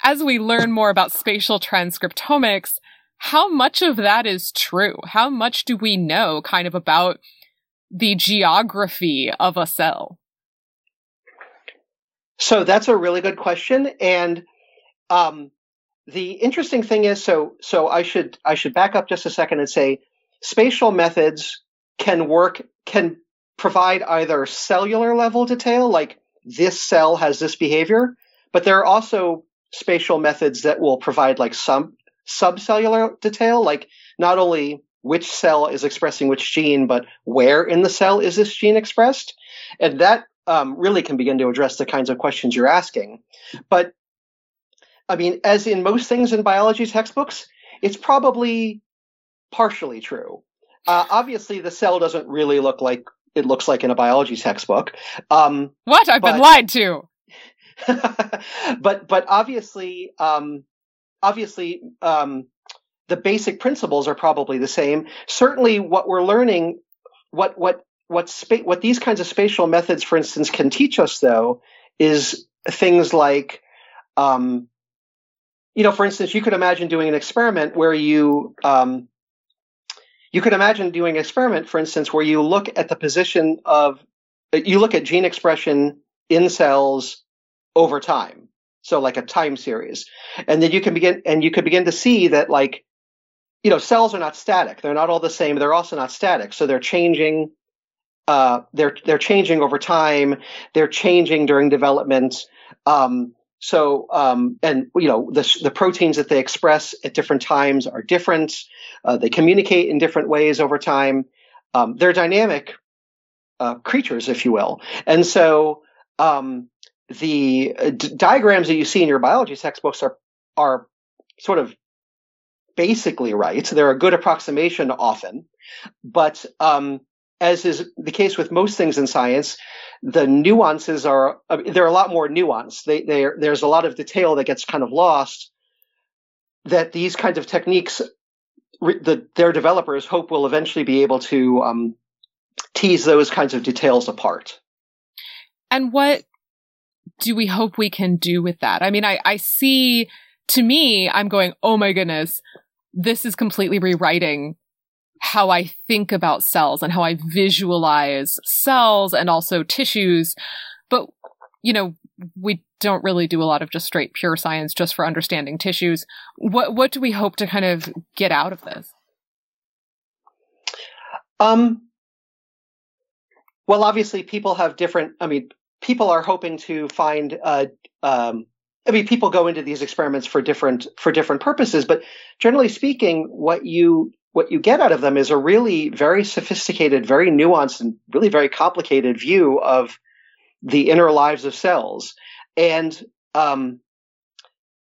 as we learn more about spatial transcriptomics, how much of that is true? How much do we know kind of about the geography of a cell? So that's a really good question. And um, the interesting thing is, so so I should I should back up just a second and say spatial methods can work, can provide either cellular level detail, like this cell has this behavior, but there are also spatial methods that will provide like some subcellular detail, like not only which cell is expressing which gene, but where in the cell is this gene expressed? And that um, really can begin to address the kinds of questions you're asking. But I mean, as in most things in biology textbooks, it's probably partially true. Uh, obviously, the cell doesn't really look like it looks like in a biology textbook. Um, what? I've but- been lied to. but but obviously, um, obviously, um, the basic principles are probably the same. Certainly what we're learning, what, what, what, spa- what these kinds of spatial methods, for instance, can teach us, though, is things like, um, you know, for instance, you could imagine doing an experiment where you, um, you could imagine doing an experiment, for instance, where you look at the position of, you look at gene expression in cells over time. So like a time series. And then you can begin, and you could begin to see that, like, you know, cells are not static. They're not all the same. They're also not static. So they're changing, uh, they're, they're changing over time. They're changing during development. Um, so, um, and, you know, the, the proteins that they express at different times are different. Uh, they communicate in different ways over time. Um, they're dynamic, uh, creatures, if you will. And so, um, the d- diagrams that you see in your biology textbooks are are sort of basically right. They're a good approximation often, but um, as is the case with most things in science, the nuances are uh, they're a lot more nuanced. They, they are, there's a lot of detail that gets kind of lost that these kinds of techniques, re- the, their developers hope will eventually be able to um, tease those kinds of details apart. And what do we hope we can do with that? I mean, I, I see, to me, I'm going, oh my goodness, this is completely rewriting how I think about cells and how I visualize cells and also tissues. But, you know, we don't really do a lot of just straight pure science just for understanding tissues. What what do we hope to kind of get out of this? Um. Well, obviously, people have different, I mean, People are hoping to find, uh, um, I mean, people go into these experiments for different, for different purposes, but generally speaking, what you, what you get out of them is a really very sophisticated, very nuanced, and really very complicated view of the inner lives of cells. And, um,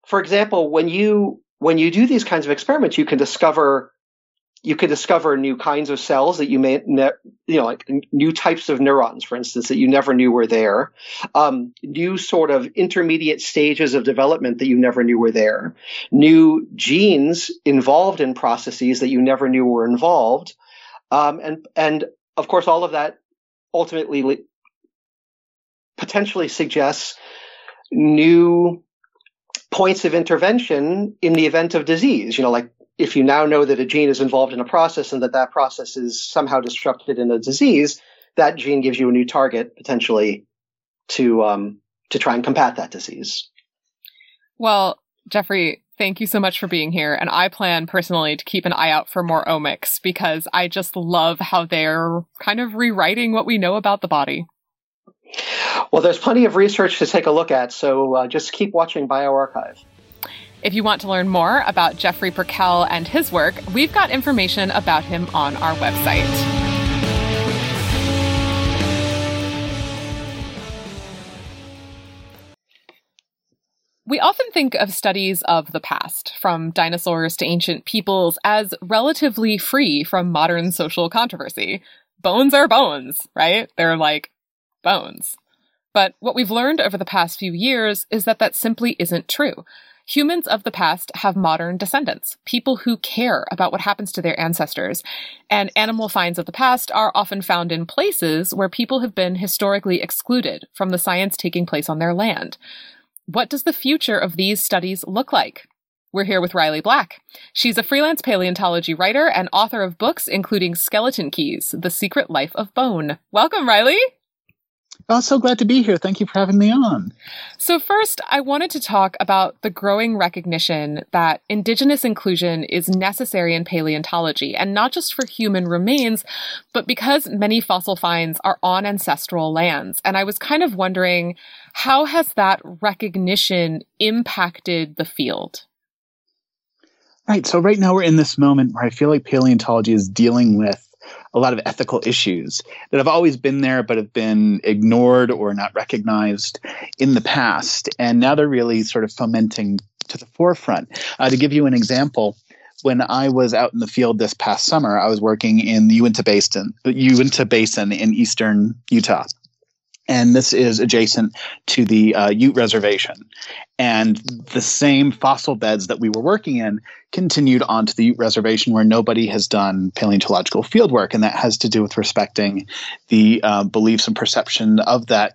for example, when you, when you do these kinds of experiments, you can discover You could discover new kinds of cells that you may, ne- you know, like new types of neurons, for instance, that you never knew were there, um, new sort of intermediate stages of development that you never knew were there, new genes involved in processes that you never knew were involved. Um, and, and of course, all of that ultimately le- potentially suggests new points of intervention in the event of disease, you know, like, if you now know that a gene is involved in a process and that that process is somehow disrupted in a disease, that gene gives you a new target potentially to um, to try and combat that disease. Well, Jeffrey, thank you so much for being here. And I plan personally to keep an eye out for more omics because I just love how they're kind of rewriting what we know about the body. Well, there's plenty of research to take a look at, so uh, just keep watching BioArchive. If you want to learn more about Jeffrey Perkel and his work, we've got information about him on our website. We often think of studies of the past, from dinosaurs to ancient peoples, as relatively free from modern social controversy. Bones are bones, right? They're like bones. But what we've learned over the past few years is that that simply isn't true. Humans of the past have modern descendants, people who care about what happens to their ancestors, and animal finds of the past are often found in places where people have been historically excluded from the science taking place on their land. What does the future of these studies look like? We're here with Riley Black. She's a freelance paleontology writer and author of books including Skeleton Keys, The Secret Life of Bone. Welcome, Riley! Well, so glad to be here. Thank you for having me on. So first, I wanted to talk about the growing recognition that Indigenous inclusion is necessary in paleontology, and not just for human remains, but because many fossil finds are on ancestral lands. And I was kind of wondering, how has that recognition impacted the field? Right. So right now we're in this moment where I feel like paleontology is dealing with a lot of ethical issues that have always been there but have been ignored or not recognized in the past. And now they're really sort of fomenting to the forefront. Uh, to give you an example, when I was out in the field this past summer, I was working in the Uinta Basin, Uinta Basin in eastern Utah. and this is adjacent to the uh, Ute Reservation. And the same fossil beds that we were working in continued onto the Ute Reservation, where nobody has done paleontological fieldwork, and that has to do with respecting the uh, beliefs and perception of that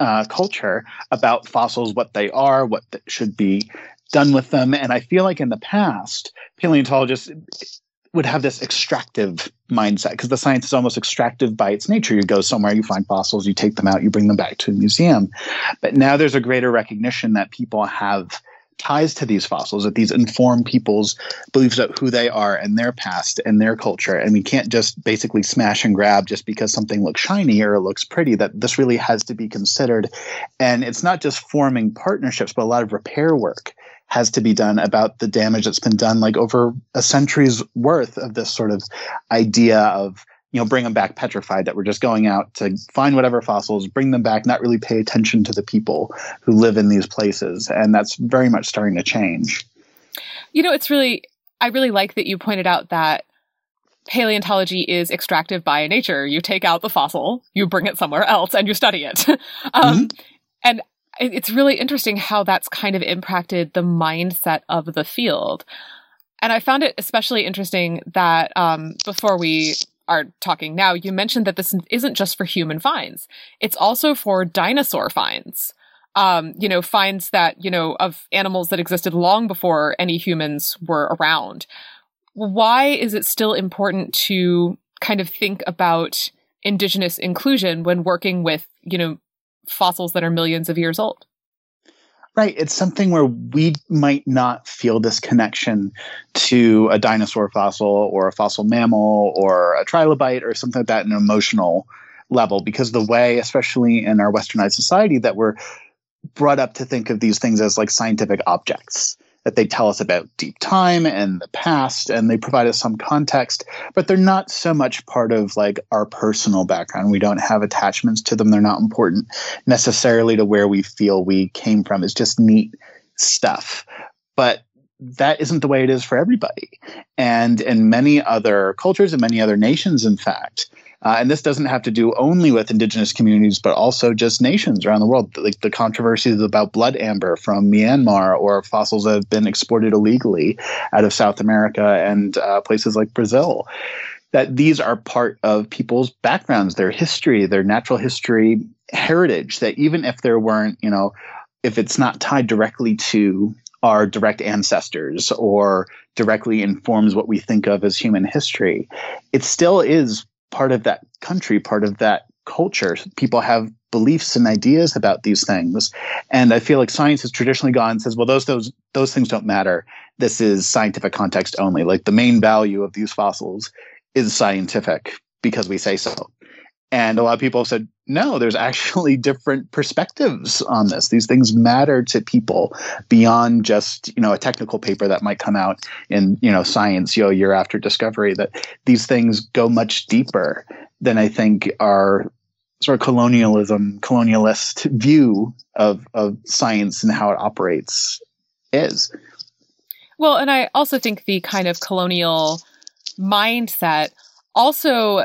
uh, culture about fossils, what they are, what th- should be done with them. And I feel like in the past, paleontologists would have this extractive mindset, because the science is almost extractive by its nature. You go somewhere, you find fossils, you take them out, you bring them back to a museum. But now there's a greater recognition that people have ties to these fossils, that these inform people's beliefs about who they are and their past and their culture. And we can't just basically smash and grab just because something looks shiny or looks pretty, that this really has to be considered. And it's not just forming partnerships, but a lot of repair work has to be done about the damage that's been done, like over a century's worth of this sort of idea of, you know, bring them back petrified, that we're just going out to find whatever fossils, bring them back, not really pay attention to the people who live in these places. And that's very much starting to change. You know, it's really, I really like that you pointed out that paleontology is extractive by nature. You take out the fossil, you bring it somewhere else, and you study it. um, mm-hmm. And it's really interesting how that's kind of impacted the mindset of the field. And I found it especially interesting that um, before we are talking now, you mentioned that this isn't just for human finds. It's also for dinosaur finds, um, you know, finds that, you know, of animals that existed long before any humans were around. Why is it still important to kind of think about indigenous inclusion when working with, you know, fossils that are millions of years old? Right. It's something where we might not feel this connection to a dinosaur fossil or a fossil mammal or a trilobite or something like that in an emotional level, because the way, especially in our westernized society, that we're brought up to think of these things as like scientific objects, that they tell us about deep time and the past, and they provide us some context, but they're not so much part of like our personal background. We don't have attachments to them. They're not important necessarily to where we feel we came from. It's just neat stuff. But that isn't the way it is for everybody. And in many other cultures and many other nations, in fact, Uh, and this doesn't have to do only with indigenous communities, but also just nations around the world, like the controversies about blood amber from Myanmar or fossils that have been exported illegally out of South America and uh, places like Brazil, that these are part of people's backgrounds, their history, their natural history heritage, that even if there weren't, you know, if it's not tied directly to our direct ancestors or directly informs what we think of as human history, it still is part of that country, part of that culture. People have beliefs and ideas about these things. And I feel like science has traditionally gone and says, well, those those those things don't matter. This is scientific context only. Like the main value of these fossils is scientific because we say so. And a lot of people have said, no, there's actually different perspectives on this. These things matter to people beyond just, you know, a technical paper that might come out in, you know, Science, you know, year after Discovery, that these things go much deeper than I think our sort of colonialism, colonialist view of, of science and how it operates is. Well, and I also think the kind of colonial mindset also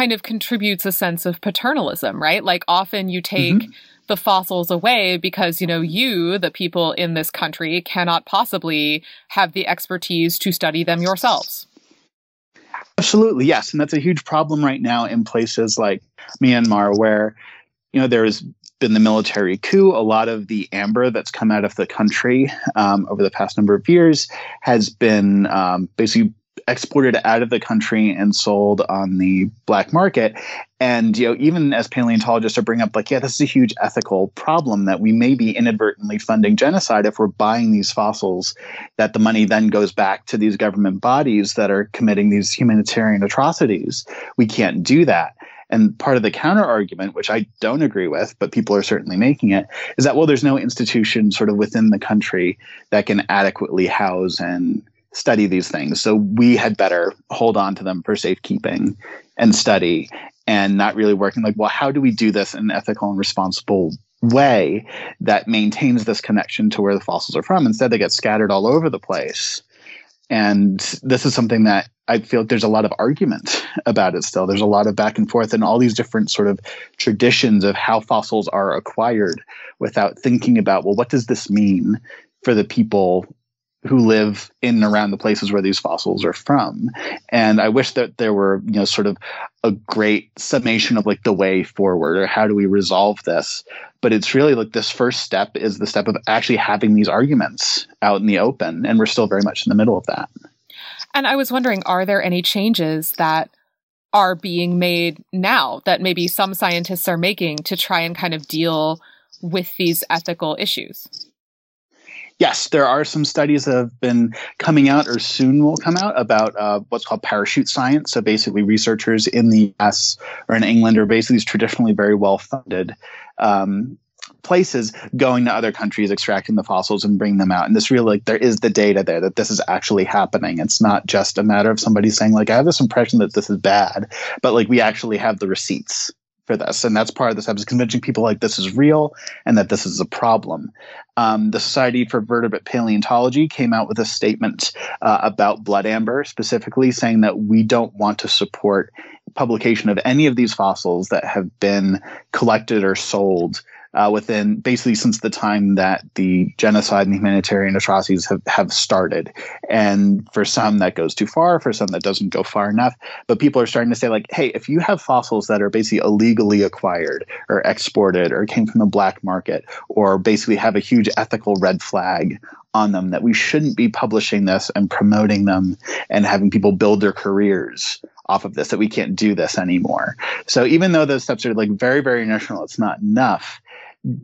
kind of contributes a sense of paternalism, right? Like often you take mm-hmm. the fossils away because, you know, you, the people in this country, cannot possibly have the expertise to study them yourselves. Absolutely, yes. And that's a huge problem right now in places like Myanmar, where, you know, there's been the military coup. A lot of the amber that's come out of the country um, over the past number of years has been um, basically exported out of the country and sold on the black market. And, you know, even as paleontologists are bringing up, like, yeah, this is a huge ethical problem, that we may be inadvertently funding genocide if we're buying these fossils, that the money then goes back to these government bodies that are committing these humanitarian atrocities. We can't do that. And part of the counter argument, which I don't agree with, but people are certainly making it, is that, well, there's no institution sort of within the country that can adequately house and study these things. So we had better hold on to them for safekeeping and study, and not really working like, well, how do we do this in an ethical and responsible way that maintains this connection to where the fossils are from? Instead, they get scattered all over the place. And this is something that I feel like there's a lot of argument about it still. There's a lot of back and forth and all these different sort of traditions of how fossils are acquired without thinking about, well, what does this mean for the people who live in and around the places where these fossils are from? And I wish that there were, you know, sort of a great summation of like the way forward or how do we resolve this? But it's really like this first step is the step of actually having these arguments out in the open. And we're still very much in the middle of that. And I was wondering, are there any changes that are being made now that maybe some scientists are making to try and kind of deal with these ethical issues? Yes, there are some studies that have been coming out or soon will come out about uh, what's called parachute science. So basically researchers in the U S or in England are basically traditionally very well-funded um places going to other countries, extracting the fossils and bringing them out. And this really, like, there is the data there that this is actually happening. It's not just a matter of somebody saying, like, I have this impression that this is bad, but like we actually have the receipts for this. And that's part of this episode, convincing people like this is real and that this is a problem. Um, the Society for Vertebrate Paleontology came out with a statement uh, about blood amber, specifically saying that we don't want to support publication of any of these fossils that have been collected or sold Uh, within basically since the time that the genocide and humanitarian atrocities have, have started. And for some that goes too far, for some that doesn't go far enough. But people are starting to say, like, hey, if you have fossils that are basically illegally acquired or exported or came from the black market or basically have a huge ethical red flag on them, that we shouldn't be publishing this and promoting them and having people build their careers off of this, that we can't do this anymore. So even though those steps are like very, very initial, it's not enough.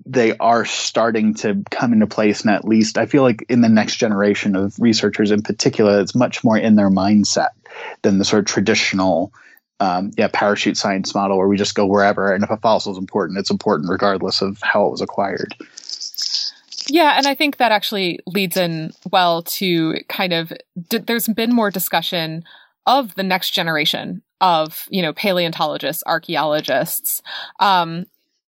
They are starting to come into place. And at least I feel like in the next generation of researchers in particular, it's much more in their mindset than the sort of traditional um, yeah, parachute science model where we just go wherever. And if a fossil is important, it's important regardless of how it was acquired. Yeah. And I think that actually leads in well to kind of, d- there's been more discussion of the next generation of, you know, paleontologists, archaeologists, um,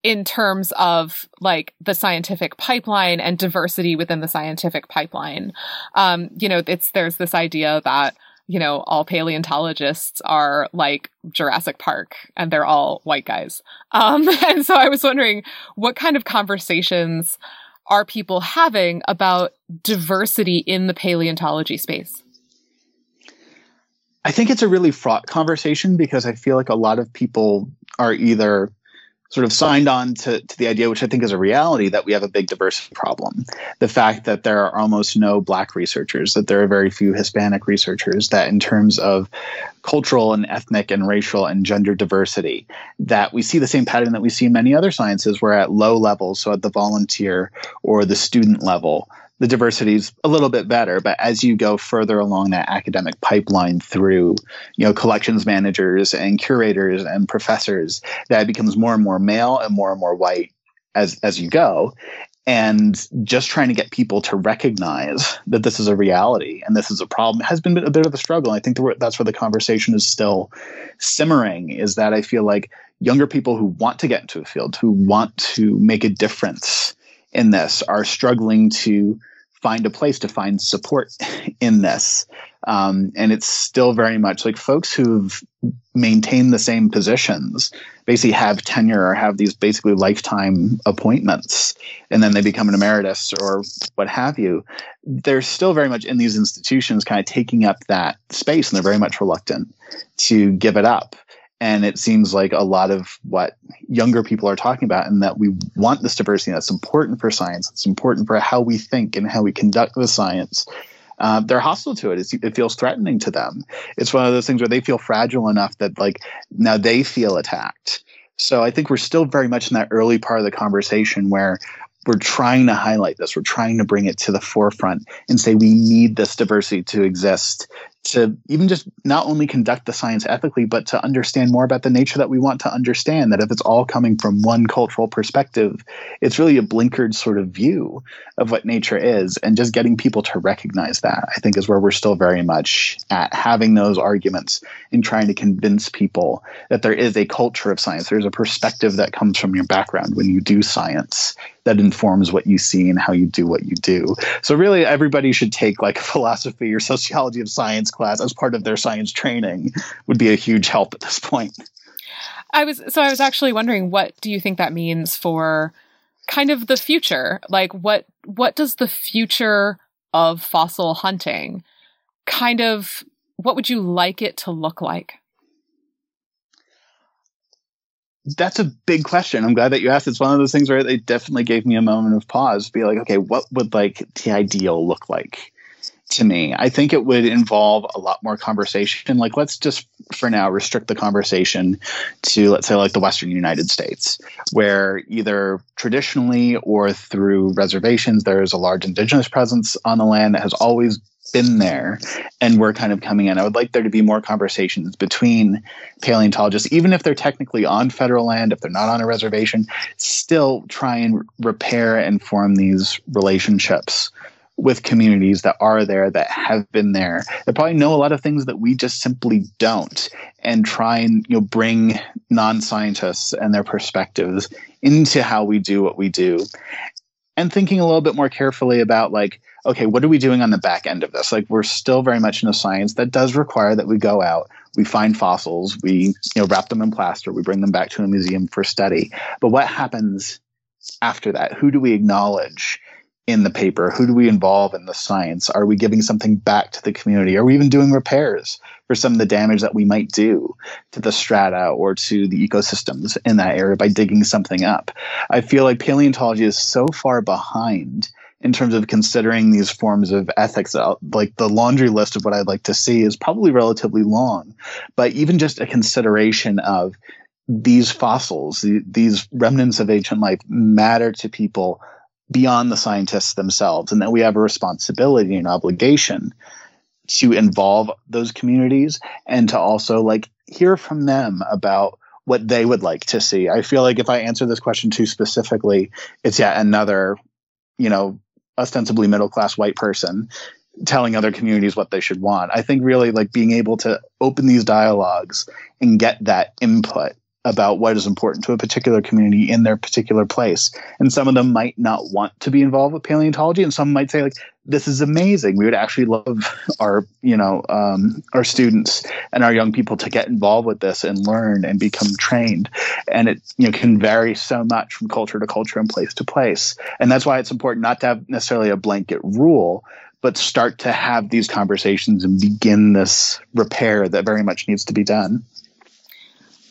in terms of like the scientific pipeline and diversity within the scientific pipeline. Um, you know, it's, there's this idea that, you know, all paleontologists are like Jurassic Park and they're all white guys. Um, and so I was wondering what kind of conversations are people having about diversity in the paleontology space? I think it's a really fraught conversation because I feel like a lot of people are either sort of signed on to, to the idea, which I think is a reality, that we have a big diversity problem. The fact that there are almost no black researchers, that there are very few Hispanic researchers, that in terms of cultural and ethnic and racial and gender diversity, that we see the same pattern that we see in many other sciences where at low levels, so at the volunteer or the student level, the diversity is a little bit better, but as you go further along that academic pipeline through, you know, collections managers and curators and professors, that becomes more and more male and more and more white as as you go. And just trying to get people to recognize that this is a reality and this is a problem has been a bit of a struggle. I think that's where the conversation is still simmering, is that I feel like younger people who want to get into a field, who want to make a difference in this, are struggling to find a place, to find support in this. Um, and it's still very much like folks who've maintained the same positions basically have tenure or have these basically lifetime appointments, and then they become an emeritus or what have you. They're still very much in these institutions kind of taking up that space, and they're very much reluctant to give it up. And it seems like a lot of what younger people are talking about, and that we want this diversity, that's important for science, it's important for how we think and how we conduct the science. Uh, they're hostile to it. It's, it feels threatening to them. It's one of those things where they feel fragile enough that, like, now they feel attacked. So I think we're still very much in that early part of the conversation where we're trying to highlight this. We're trying to bring it to the forefront and say we need this diversity to exist, to even just not only conduct the science ethically, but to understand more about the nature that we want to understand, that if it's all coming from one cultural perspective, it's really a blinkered sort of view of what nature is. And just getting people to recognize that, I think, is where we're still very much at, having those arguments and trying to convince people that there is a culture of science. There's a perspective that comes from your background when you do science that informs what you see and how you do what you do. So really, everybody should take like philosophy or sociology of science class as part of their science training would be a huge help at this point. I was so I was actually wondering, what do you think that means for kind of the future? Like, what what does the future of fossil hunting kind of, what would you like it to look like? That's a big question. I'm glad that you asked. It's one of those things where they definitely gave me a moment of pause to be like, okay, what would like the ideal look like to me? I think it would involve a lot more conversation. Like, let's just for now restrict the conversation to, let's say, like the Western United States, where either traditionally or through reservations, there is a large indigenous presence on the land that has always been there, and we're kind of coming in. I would like there to be more conversations between paleontologists, even if they're technically on federal land, if they're not on a reservation, still try and repair and form these relationships with communities that are there, that have been there, that probably know a lot of things that we just simply don't, and try and, you know, bring non-scientists and their perspectives into how we do what we do. And thinking a little bit more carefully about, like, okay, what are we doing on the back end of this? Like, we're still very much in a science that does require that we go out, we find fossils, we, you know, wrap them in plaster, we bring them back to a museum for study. But what happens after that? Who do we acknowledge in the paper? Who do we involve in the science? Are we giving something back to the community? Are we even doing repairs for some of the damage that we might do to the strata or to the ecosystems in that area by digging something up? I feel like paleontology is so far behind in terms of considering these forms of ethics. Like, the laundry list of what I'd like to see is probably relatively long, but even just a consideration of these fossils, these remnants of ancient life matter to people beyond the scientists themselves, and that we have a responsibility and obligation to involve those communities and to also, like, hear from them about what they would like to see. I feel like if I answer this question too specifically, it's yet another, you know, ostensibly middle-class white person telling other communities what they should want. I think really, like, being able to open these dialogues and get that input about what is important to a particular community in their particular place. And some of them might not want to be involved with paleontology, and some might say, like, this is amazing. We would actually love our, you know, um, our students and our young people to get involved with this and learn and become trained. And it, you know, can vary so much from culture to culture and place to place. And that's why it's important not to have necessarily a blanket rule, but start to have these conversations and begin this repair that very much needs to be done.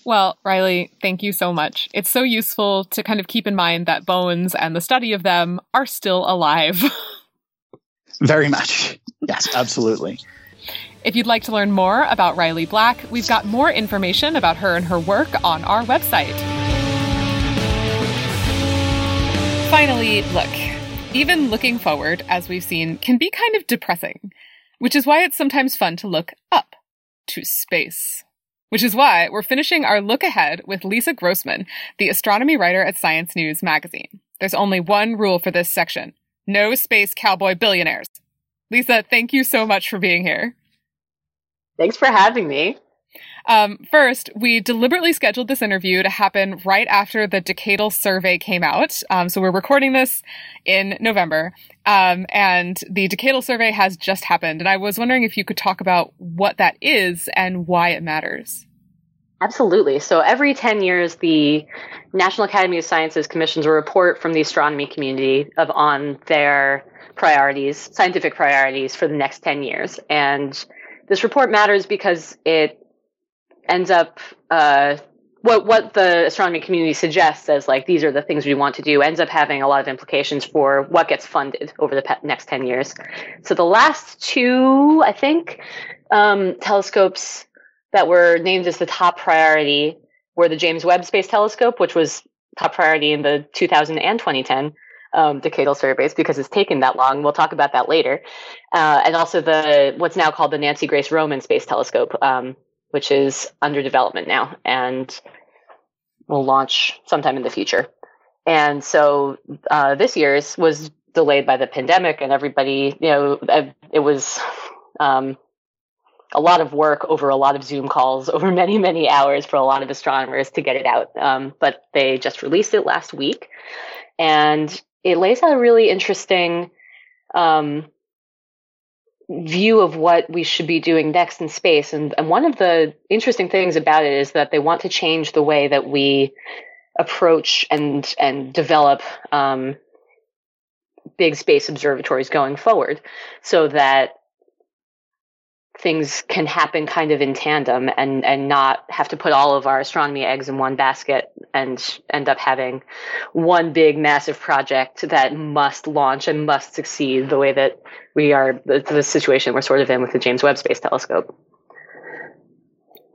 Well, Riley, thank you so much. It's so useful to kind of keep in mind that bones and the study of them are still alive. Very much. Yes, absolutely. If you'd like to learn more about Riley Black, we've got more information about her and her work on our website. Finally, look, even looking forward, as we've seen, can be kind of depressing, which is why it's sometimes fun to look up to space. Which is why we're finishing our look ahead with Lisa Grossman, the astronomy writer at Science News Magazine. There's only one rule for this section: no space cowboy billionaires. Lisa, thank you so much for being here. Thanks for having me. Um, first, we deliberately scheduled this interview to happen right after the Decadal survey came out. Um, so we're recording this in November, um, and the Decadal survey has just happened. And I was wondering if you could talk about what that is and why it matters. Absolutely. So every ten years, the National Academy of Sciences commissions a report from the astronomy community of on their priorities, scientific priorities for the next ten years. And this report matters because it ends up, uh, what what the astronomy community suggests as, like, these are the things we want to do, ends up having a lot of implications for what gets funded over the pe- next ten years. So the last two, I think, um, telescopes that were named as the top priority were the James Webb Space Telescope, which was top priority in the two thousand and twenty ten um, decadal surveys, because it's taken that long. We'll talk about that later. Uh, and also the, what's now called the Nancy Grace Roman Space Telescope, um, which is under development now and will launch sometime in the future. And so uh, this year's was delayed by the pandemic, and everybody, you know, it was um, a lot of work over a lot of Zoom calls over many, many hours for a lot of astronomers to get it out. Um, but they just released it last week, and it lays out a really interesting um, view of what we should be doing next in space. And, and one of the interesting things about it is that they want to change the way that we approach and and develop um, big space observatories going forward, so that things can happen kind of in tandem and, and not have to put all of our astronomy eggs in one basket and end up having one big massive project that must launch and must succeed the way that we are, the, the situation we're sort of in with the James Webb Space Telescope.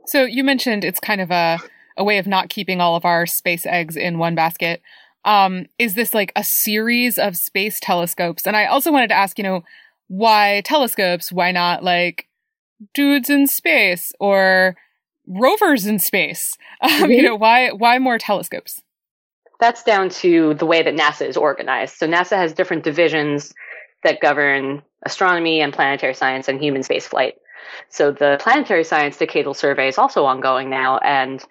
So you mentioned it's kind of a, a way of not keeping all of our space eggs in one basket. Um, is this like a series of space telescopes? And I also wanted to ask, you know, why telescopes? Why not like dudes in space or rovers in space? Um, mm-hmm. You know, why, why more telescopes? That's down to the way that NASA is organized. So NASA has different divisions that govern astronomy and planetary science and human space flight. So the planetary science decadal survey is also ongoing now and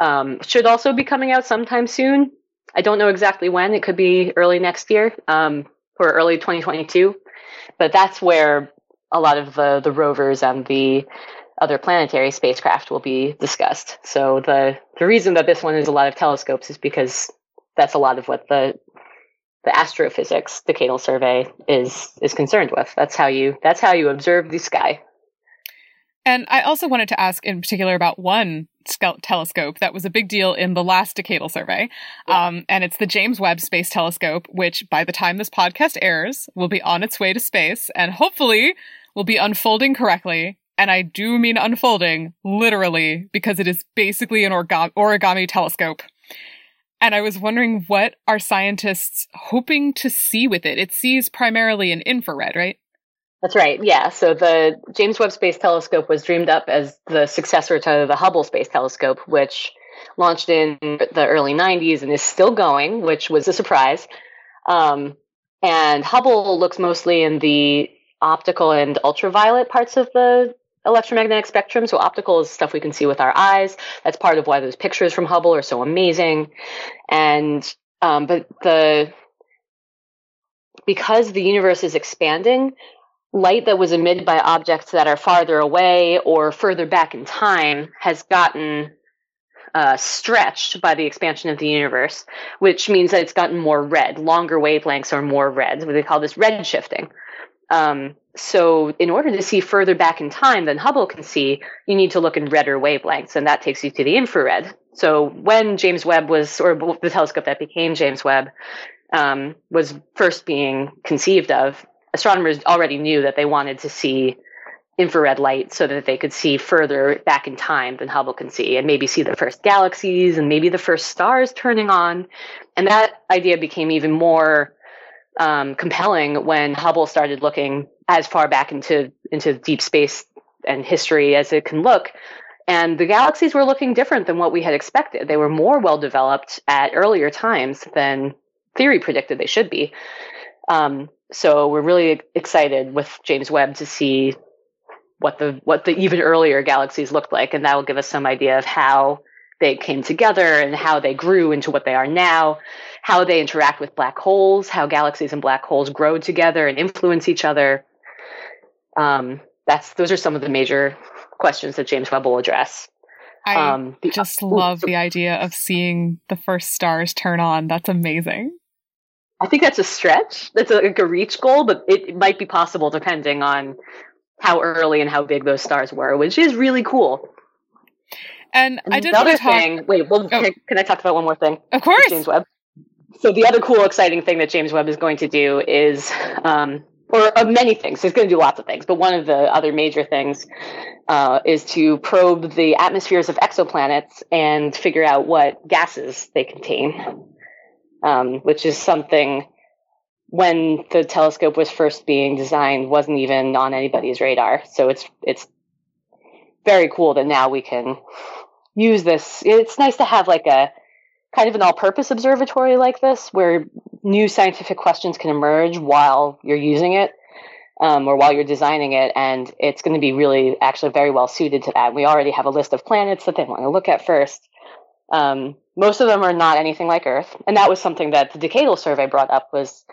um, should also be coming out sometime soon. I don't know exactly when. It could be early next year um, or early twenty twenty-two. But that's where a lot of the, the rovers and the other planetary spacecraft will be discussed. So the, the reason that this one is a lot of telescopes is because that's a lot of what the the astrophysics decadal survey is is concerned with. That's how you that's how you observe the sky. And I also wanted to ask in particular about one telescope that was a big deal in the last decadal survey. Yeah. Um, and it's the James Webb Space Telescope, which by the time this podcast airs, will be on its way to space and hopefully will be unfolding correctly. And I do mean unfolding literally, because it is basically an orga- origami telescope. And I was wondering, what are scientists hoping to see with it? It sees primarily in infrared, right? That's right. Yeah. So the James Webb Space Telescope was dreamed up as the successor to the Hubble Space Telescope, which launched in the early nineties and is still going, which was a surprise. Um, and Hubble looks mostly in the optical and ultraviolet parts of the electromagnetic spectrum. So optical is stuff we can see with our eyes. That's part of why those pictures from Hubble are so amazing. And um, but the because the universe is expanding, light that was emitted by objects that are farther away or further back in time has gotten uh, stretched by the expansion of the universe, which means that it's gotten more red. Longer wavelengths are more red. They call this red shifting. Um, so in order to see further back in time than Hubble can see, you need to look in redder wavelengths, and that takes you to the infrared. So when James Webb was, or the telescope that became James Webb, um, was first being conceived of, astronomers already knew that they wanted to see infrared light so that they could see further back in time than Hubble can see, and maybe see the first galaxies and maybe the first stars turning on. And that idea became even more um, compelling when Hubble started looking as far back into, into deep space and history as it can look. And the galaxies were looking different than what we had expected. They were more well-developed at earlier times than theory predicted they should be. Um, So we're really excited with James Webb to see what the what the even earlier galaxies looked like, and that will give us some idea of how they came together and how they grew into what they are now, how they interact with black holes, how galaxies and black holes grow together and influence each other. Um, that's those are some of the major questions that James Webb will address. I um, the, just love ooh, the idea of seeing the first stars turn on. That's amazing. I think that's a stretch. That's a, like a reach goal, but it, it might be possible depending on how early and how big those stars were, which is really cool. And, and I did want to talk... Thing, wait, well, oh. can, can I talk about one more thing? Of course. James Webb. So the other cool, exciting thing that James Webb is going to do is, um, or uh, many things. He's going to do lots of things, but one of the other major things uh, is to probe the atmospheres of exoplanets and figure out what gases they contain. Um, which is something when the telescope was first being designed wasn't even on anybody's radar. So it's it's very cool that now we can use this. It's nice to have like a kind of an all-purpose observatory like this where new scientific questions can emerge while you're using it um, or while you're designing it. And it's going to be really actually very well suited to that. We already have a list of planets that they want to look at first. Um, Most of them are not anything like Earth. And that was something that the decadal survey brought up was,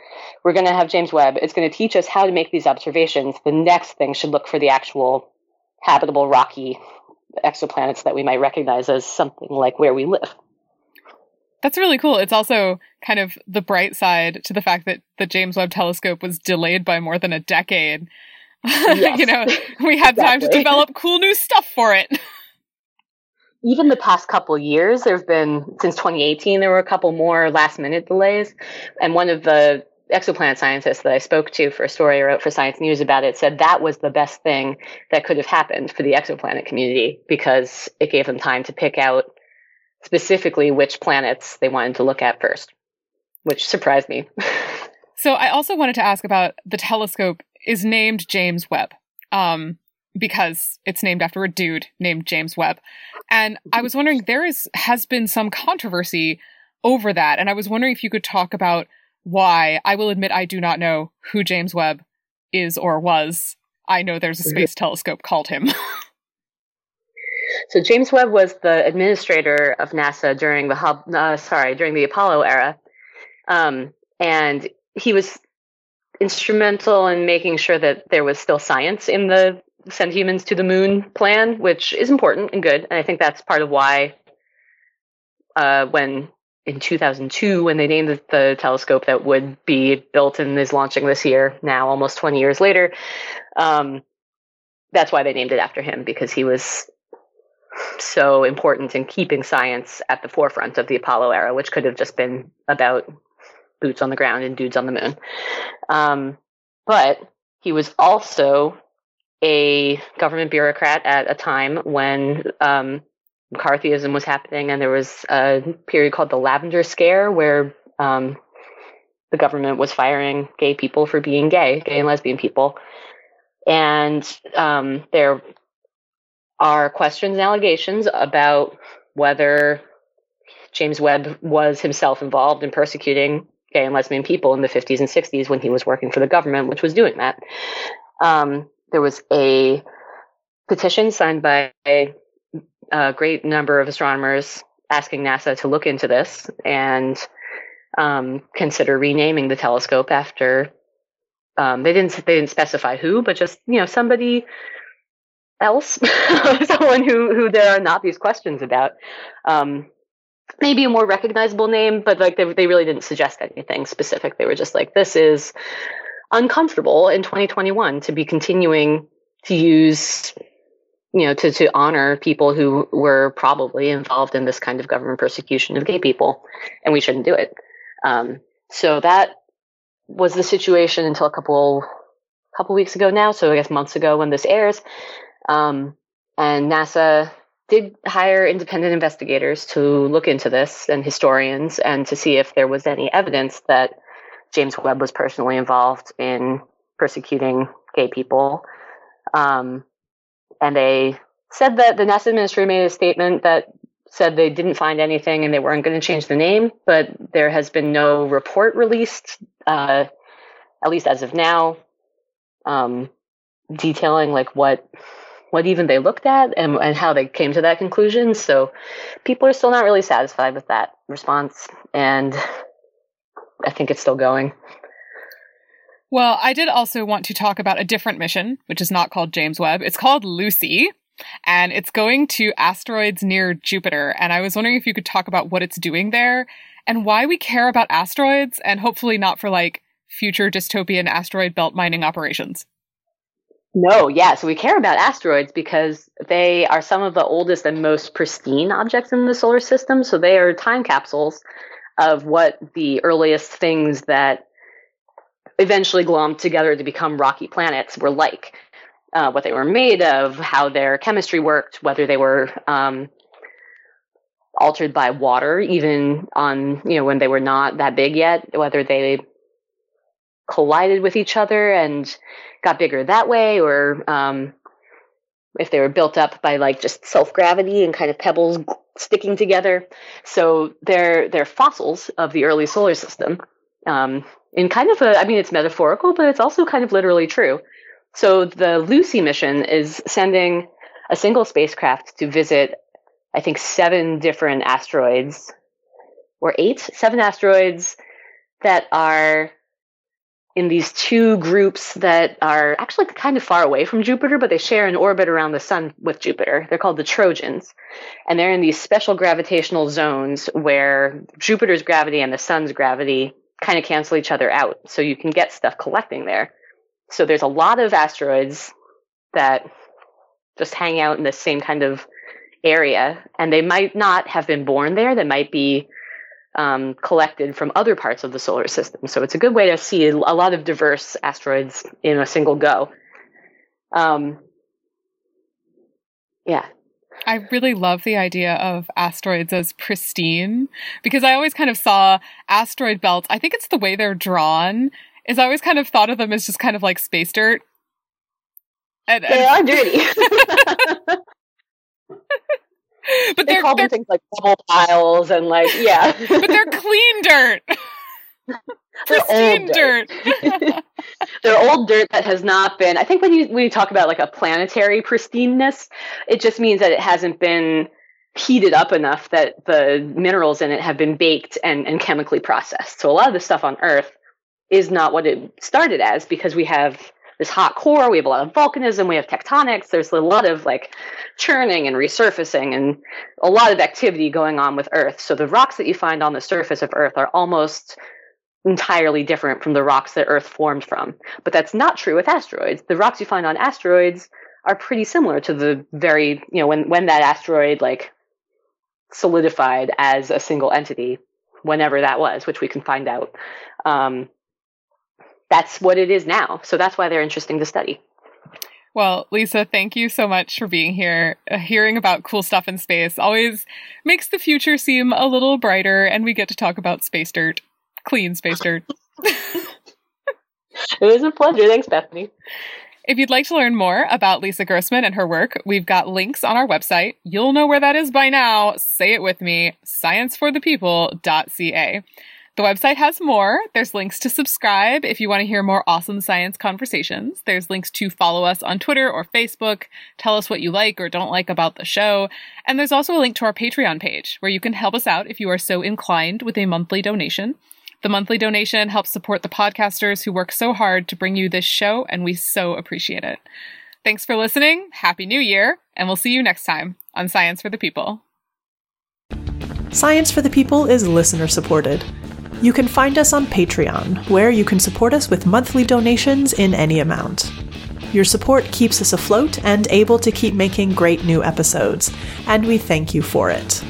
we're going to have James Webb. It's going to teach us how to make these observations. The next thing should look for the actual habitable rocky exoplanets that we might recognize as something like where we live. That's really cool. It's also kind of the bright side to the fact that the James Webb Telescope was delayed by more than a decade. Yes. You know, we had exactly. time to develop cool new stuff for it. Even the past couple years, there have been, since twenty eighteen, there were a couple more last-minute delays. And one of the exoplanet scientists that I spoke to for a story I wrote for Science News about it said that was the best thing that could have happened for the exoplanet community, because it gave them time to pick out specifically which planets they wanted to look at first, which surprised me. So I also wanted to ask about the telescope is named James Webb, um, because it's named after a dude named James Webb. And I was wondering, there is has been some controversy over that. And I was wondering if you could talk about why. I will admit I do not know who James Webb is or was. I know there's a space telescope called him. So James Webb was the administrator of NASA during the uh, sorry during the Apollo era, um, and he was instrumental in making sure that there was still science in the send humans to the moon plan, which is important and good. And I think that's part of why uh, when in two thousand two, when they named the, the telescope that would be built and is launching this year, now almost twenty years later, um, that's why they named it after him, because he was so important in keeping science at the forefront of the Apollo era, which could have just been about boots on the ground and dudes on the moon. Um, but he was also a government bureaucrat at a time when um, McCarthyism was happening, and there was a period called the Lavender Scare, where um, the government was firing gay people for being gay, gay and lesbian people. And um, there are questions and allegations about whether James Webb was himself involved in persecuting gay and lesbian people in the fifties and sixties when he was working for the government, which was doing that. Um, there was a petition signed by a, a great number of astronomers asking NASA to look into this and um, consider renaming the telescope after um, they didn't they didn't specify who, but just, you know, somebody else, someone who, who there are not these questions about. Um, maybe a more recognizable name, but like they, they really didn't suggest anything specific. They were just like, this is uncomfortable in twenty twenty-one to be continuing to use, you know, to, to honor people who were probably involved in this kind of government persecution of gay people, and we shouldn't do it. Um, so that was the situation until a couple, couple weeks ago now. So I guess months ago when this airs. Um, and NASA did hire independent investigators to look into this, and historians, and to see if there was any evidence that James Webb was personally involved in persecuting gay people. Um, and they said that the NASA administrator made a statement that said they didn't find anything and they weren't going to change the name, but there has been no report released, uh, at least as of now, um, detailing like what... what even they looked at and, and how they came to that conclusion. So people are still not really satisfied with that response. And I think it's still going. Well, I did also want to talk about a different mission, which is not called James Webb. It's called Lucy, and it's going to asteroids near Jupiter. And I was wondering if you could talk about what it's doing there and why we care about asteroids, and hopefully not for like future dystopian asteroid belt mining operations. No, yeah. So we care about asteroids because they are some of the oldest and most pristine objects in the solar system. So they are time capsules of what the earliest things that eventually glommed together to become rocky planets were like, uh, what they were made of, how their chemistry worked, whether they were um, altered by water, even on, you know, when they were not that big yet, whether they collided with each other and got bigger that way, or um, if they were built up by like just self-gravity and kind of pebbles sticking together. So they're, they're fossils of the early solar system. Um, in kind of a, I mean, it's metaphorical, but it's also kind of literally true. So the Lucy mission is sending a single spacecraft to visit, I think, seven different asteroids or eight, seven asteroids that are in these two groups that are actually kind of far away from Jupiter, but they share an orbit around the sun with Jupiter. They're called the Trojans. And they're in these special gravitational zones where Jupiter's gravity and the sun's gravity kind of cancel each other out. So you can get stuff collecting there. So there's a lot of asteroids that just hang out in the same kind of area. And they might not have been born there. They might be Um, collected from other parts of the solar system. So it's a good way to see a lot of diverse asteroids in a single go. Um, yeah. I really love the idea of asteroids as pristine, because I always kind of saw asteroid belts. I think it's the way they're drawn, is I always kind of thought of them as just kind of like space dirt. And, and... They are dirty. But they they're, call them they're, things like bubble piles and like, yeah. But they're clean dirt. They're old dirt. dirt. They're old dirt that has not been, I think when you, when you talk about like a planetary pristineness, it just means that it hasn't been heated up enough that the minerals in it have been baked and, and chemically processed. So a lot of the stuff on Earth is not what it started as, because we have this hot core, we have a lot of volcanism, we have tectonics, there's a lot of like churning and resurfacing and a lot of activity going on with Earth. So the rocks that you find on the surface of Earth are almost entirely different from the rocks that Earth formed from. But that's not true with asteroids. The rocks you find on asteroids are pretty similar to the very, you know, when, when that asteroid like solidified as a single entity, whenever that was, which we can find out. Um, that's what it is now. So that's why they're interesting to study. Well, Lisa, thank you so much for being here. Hearing about cool stuff in space always makes the future seem a little brighter, and we get to talk about space dirt, clean space dirt. It was a pleasure. Thanks, Bethany. If you'd like to learn more about Lisa Grossman and her work, we've got links on our website. You'll know where that is by now. Say it with me, science for the people dot c a. The website has more. There's links to subscribe if you want to hear more awesome science conversations. There's links to follow us on Twitter or Facebook. Tell us what you like or don't like about the show. And there's also a link to our Patreon page where you can help us out if you are so inclined with a monthly donation. The monthly donation helps support the podcasters who work so hard to bring you this show, and we so appreciate it. Thanks for listening. Happy New Year, and we'll see you next time on Science for the People. Science for the People is listener supported. You can find us on Patreon, where you can support us with monthly donations in any amount. Your support keeps us afloat and able to keep making great new episodes, and we thank you for it.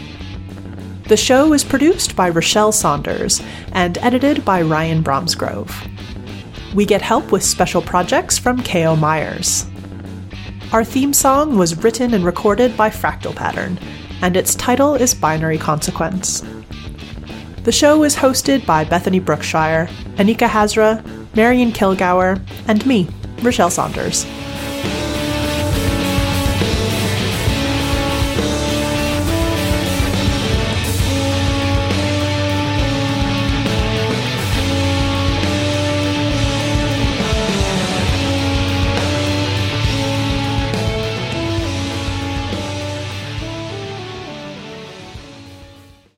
The show is produced by Rochelle Saunders and edited by Ryan Bromsgrove. We get help with special projects from K O. Myers. Our theme song was written and recorded by Fractal Pattern, and its title is Binary Consequence. The show is hosted by Bethany Brookshire, Anika Hazra, Marion Kilgour, and me, Rochelle Saunders.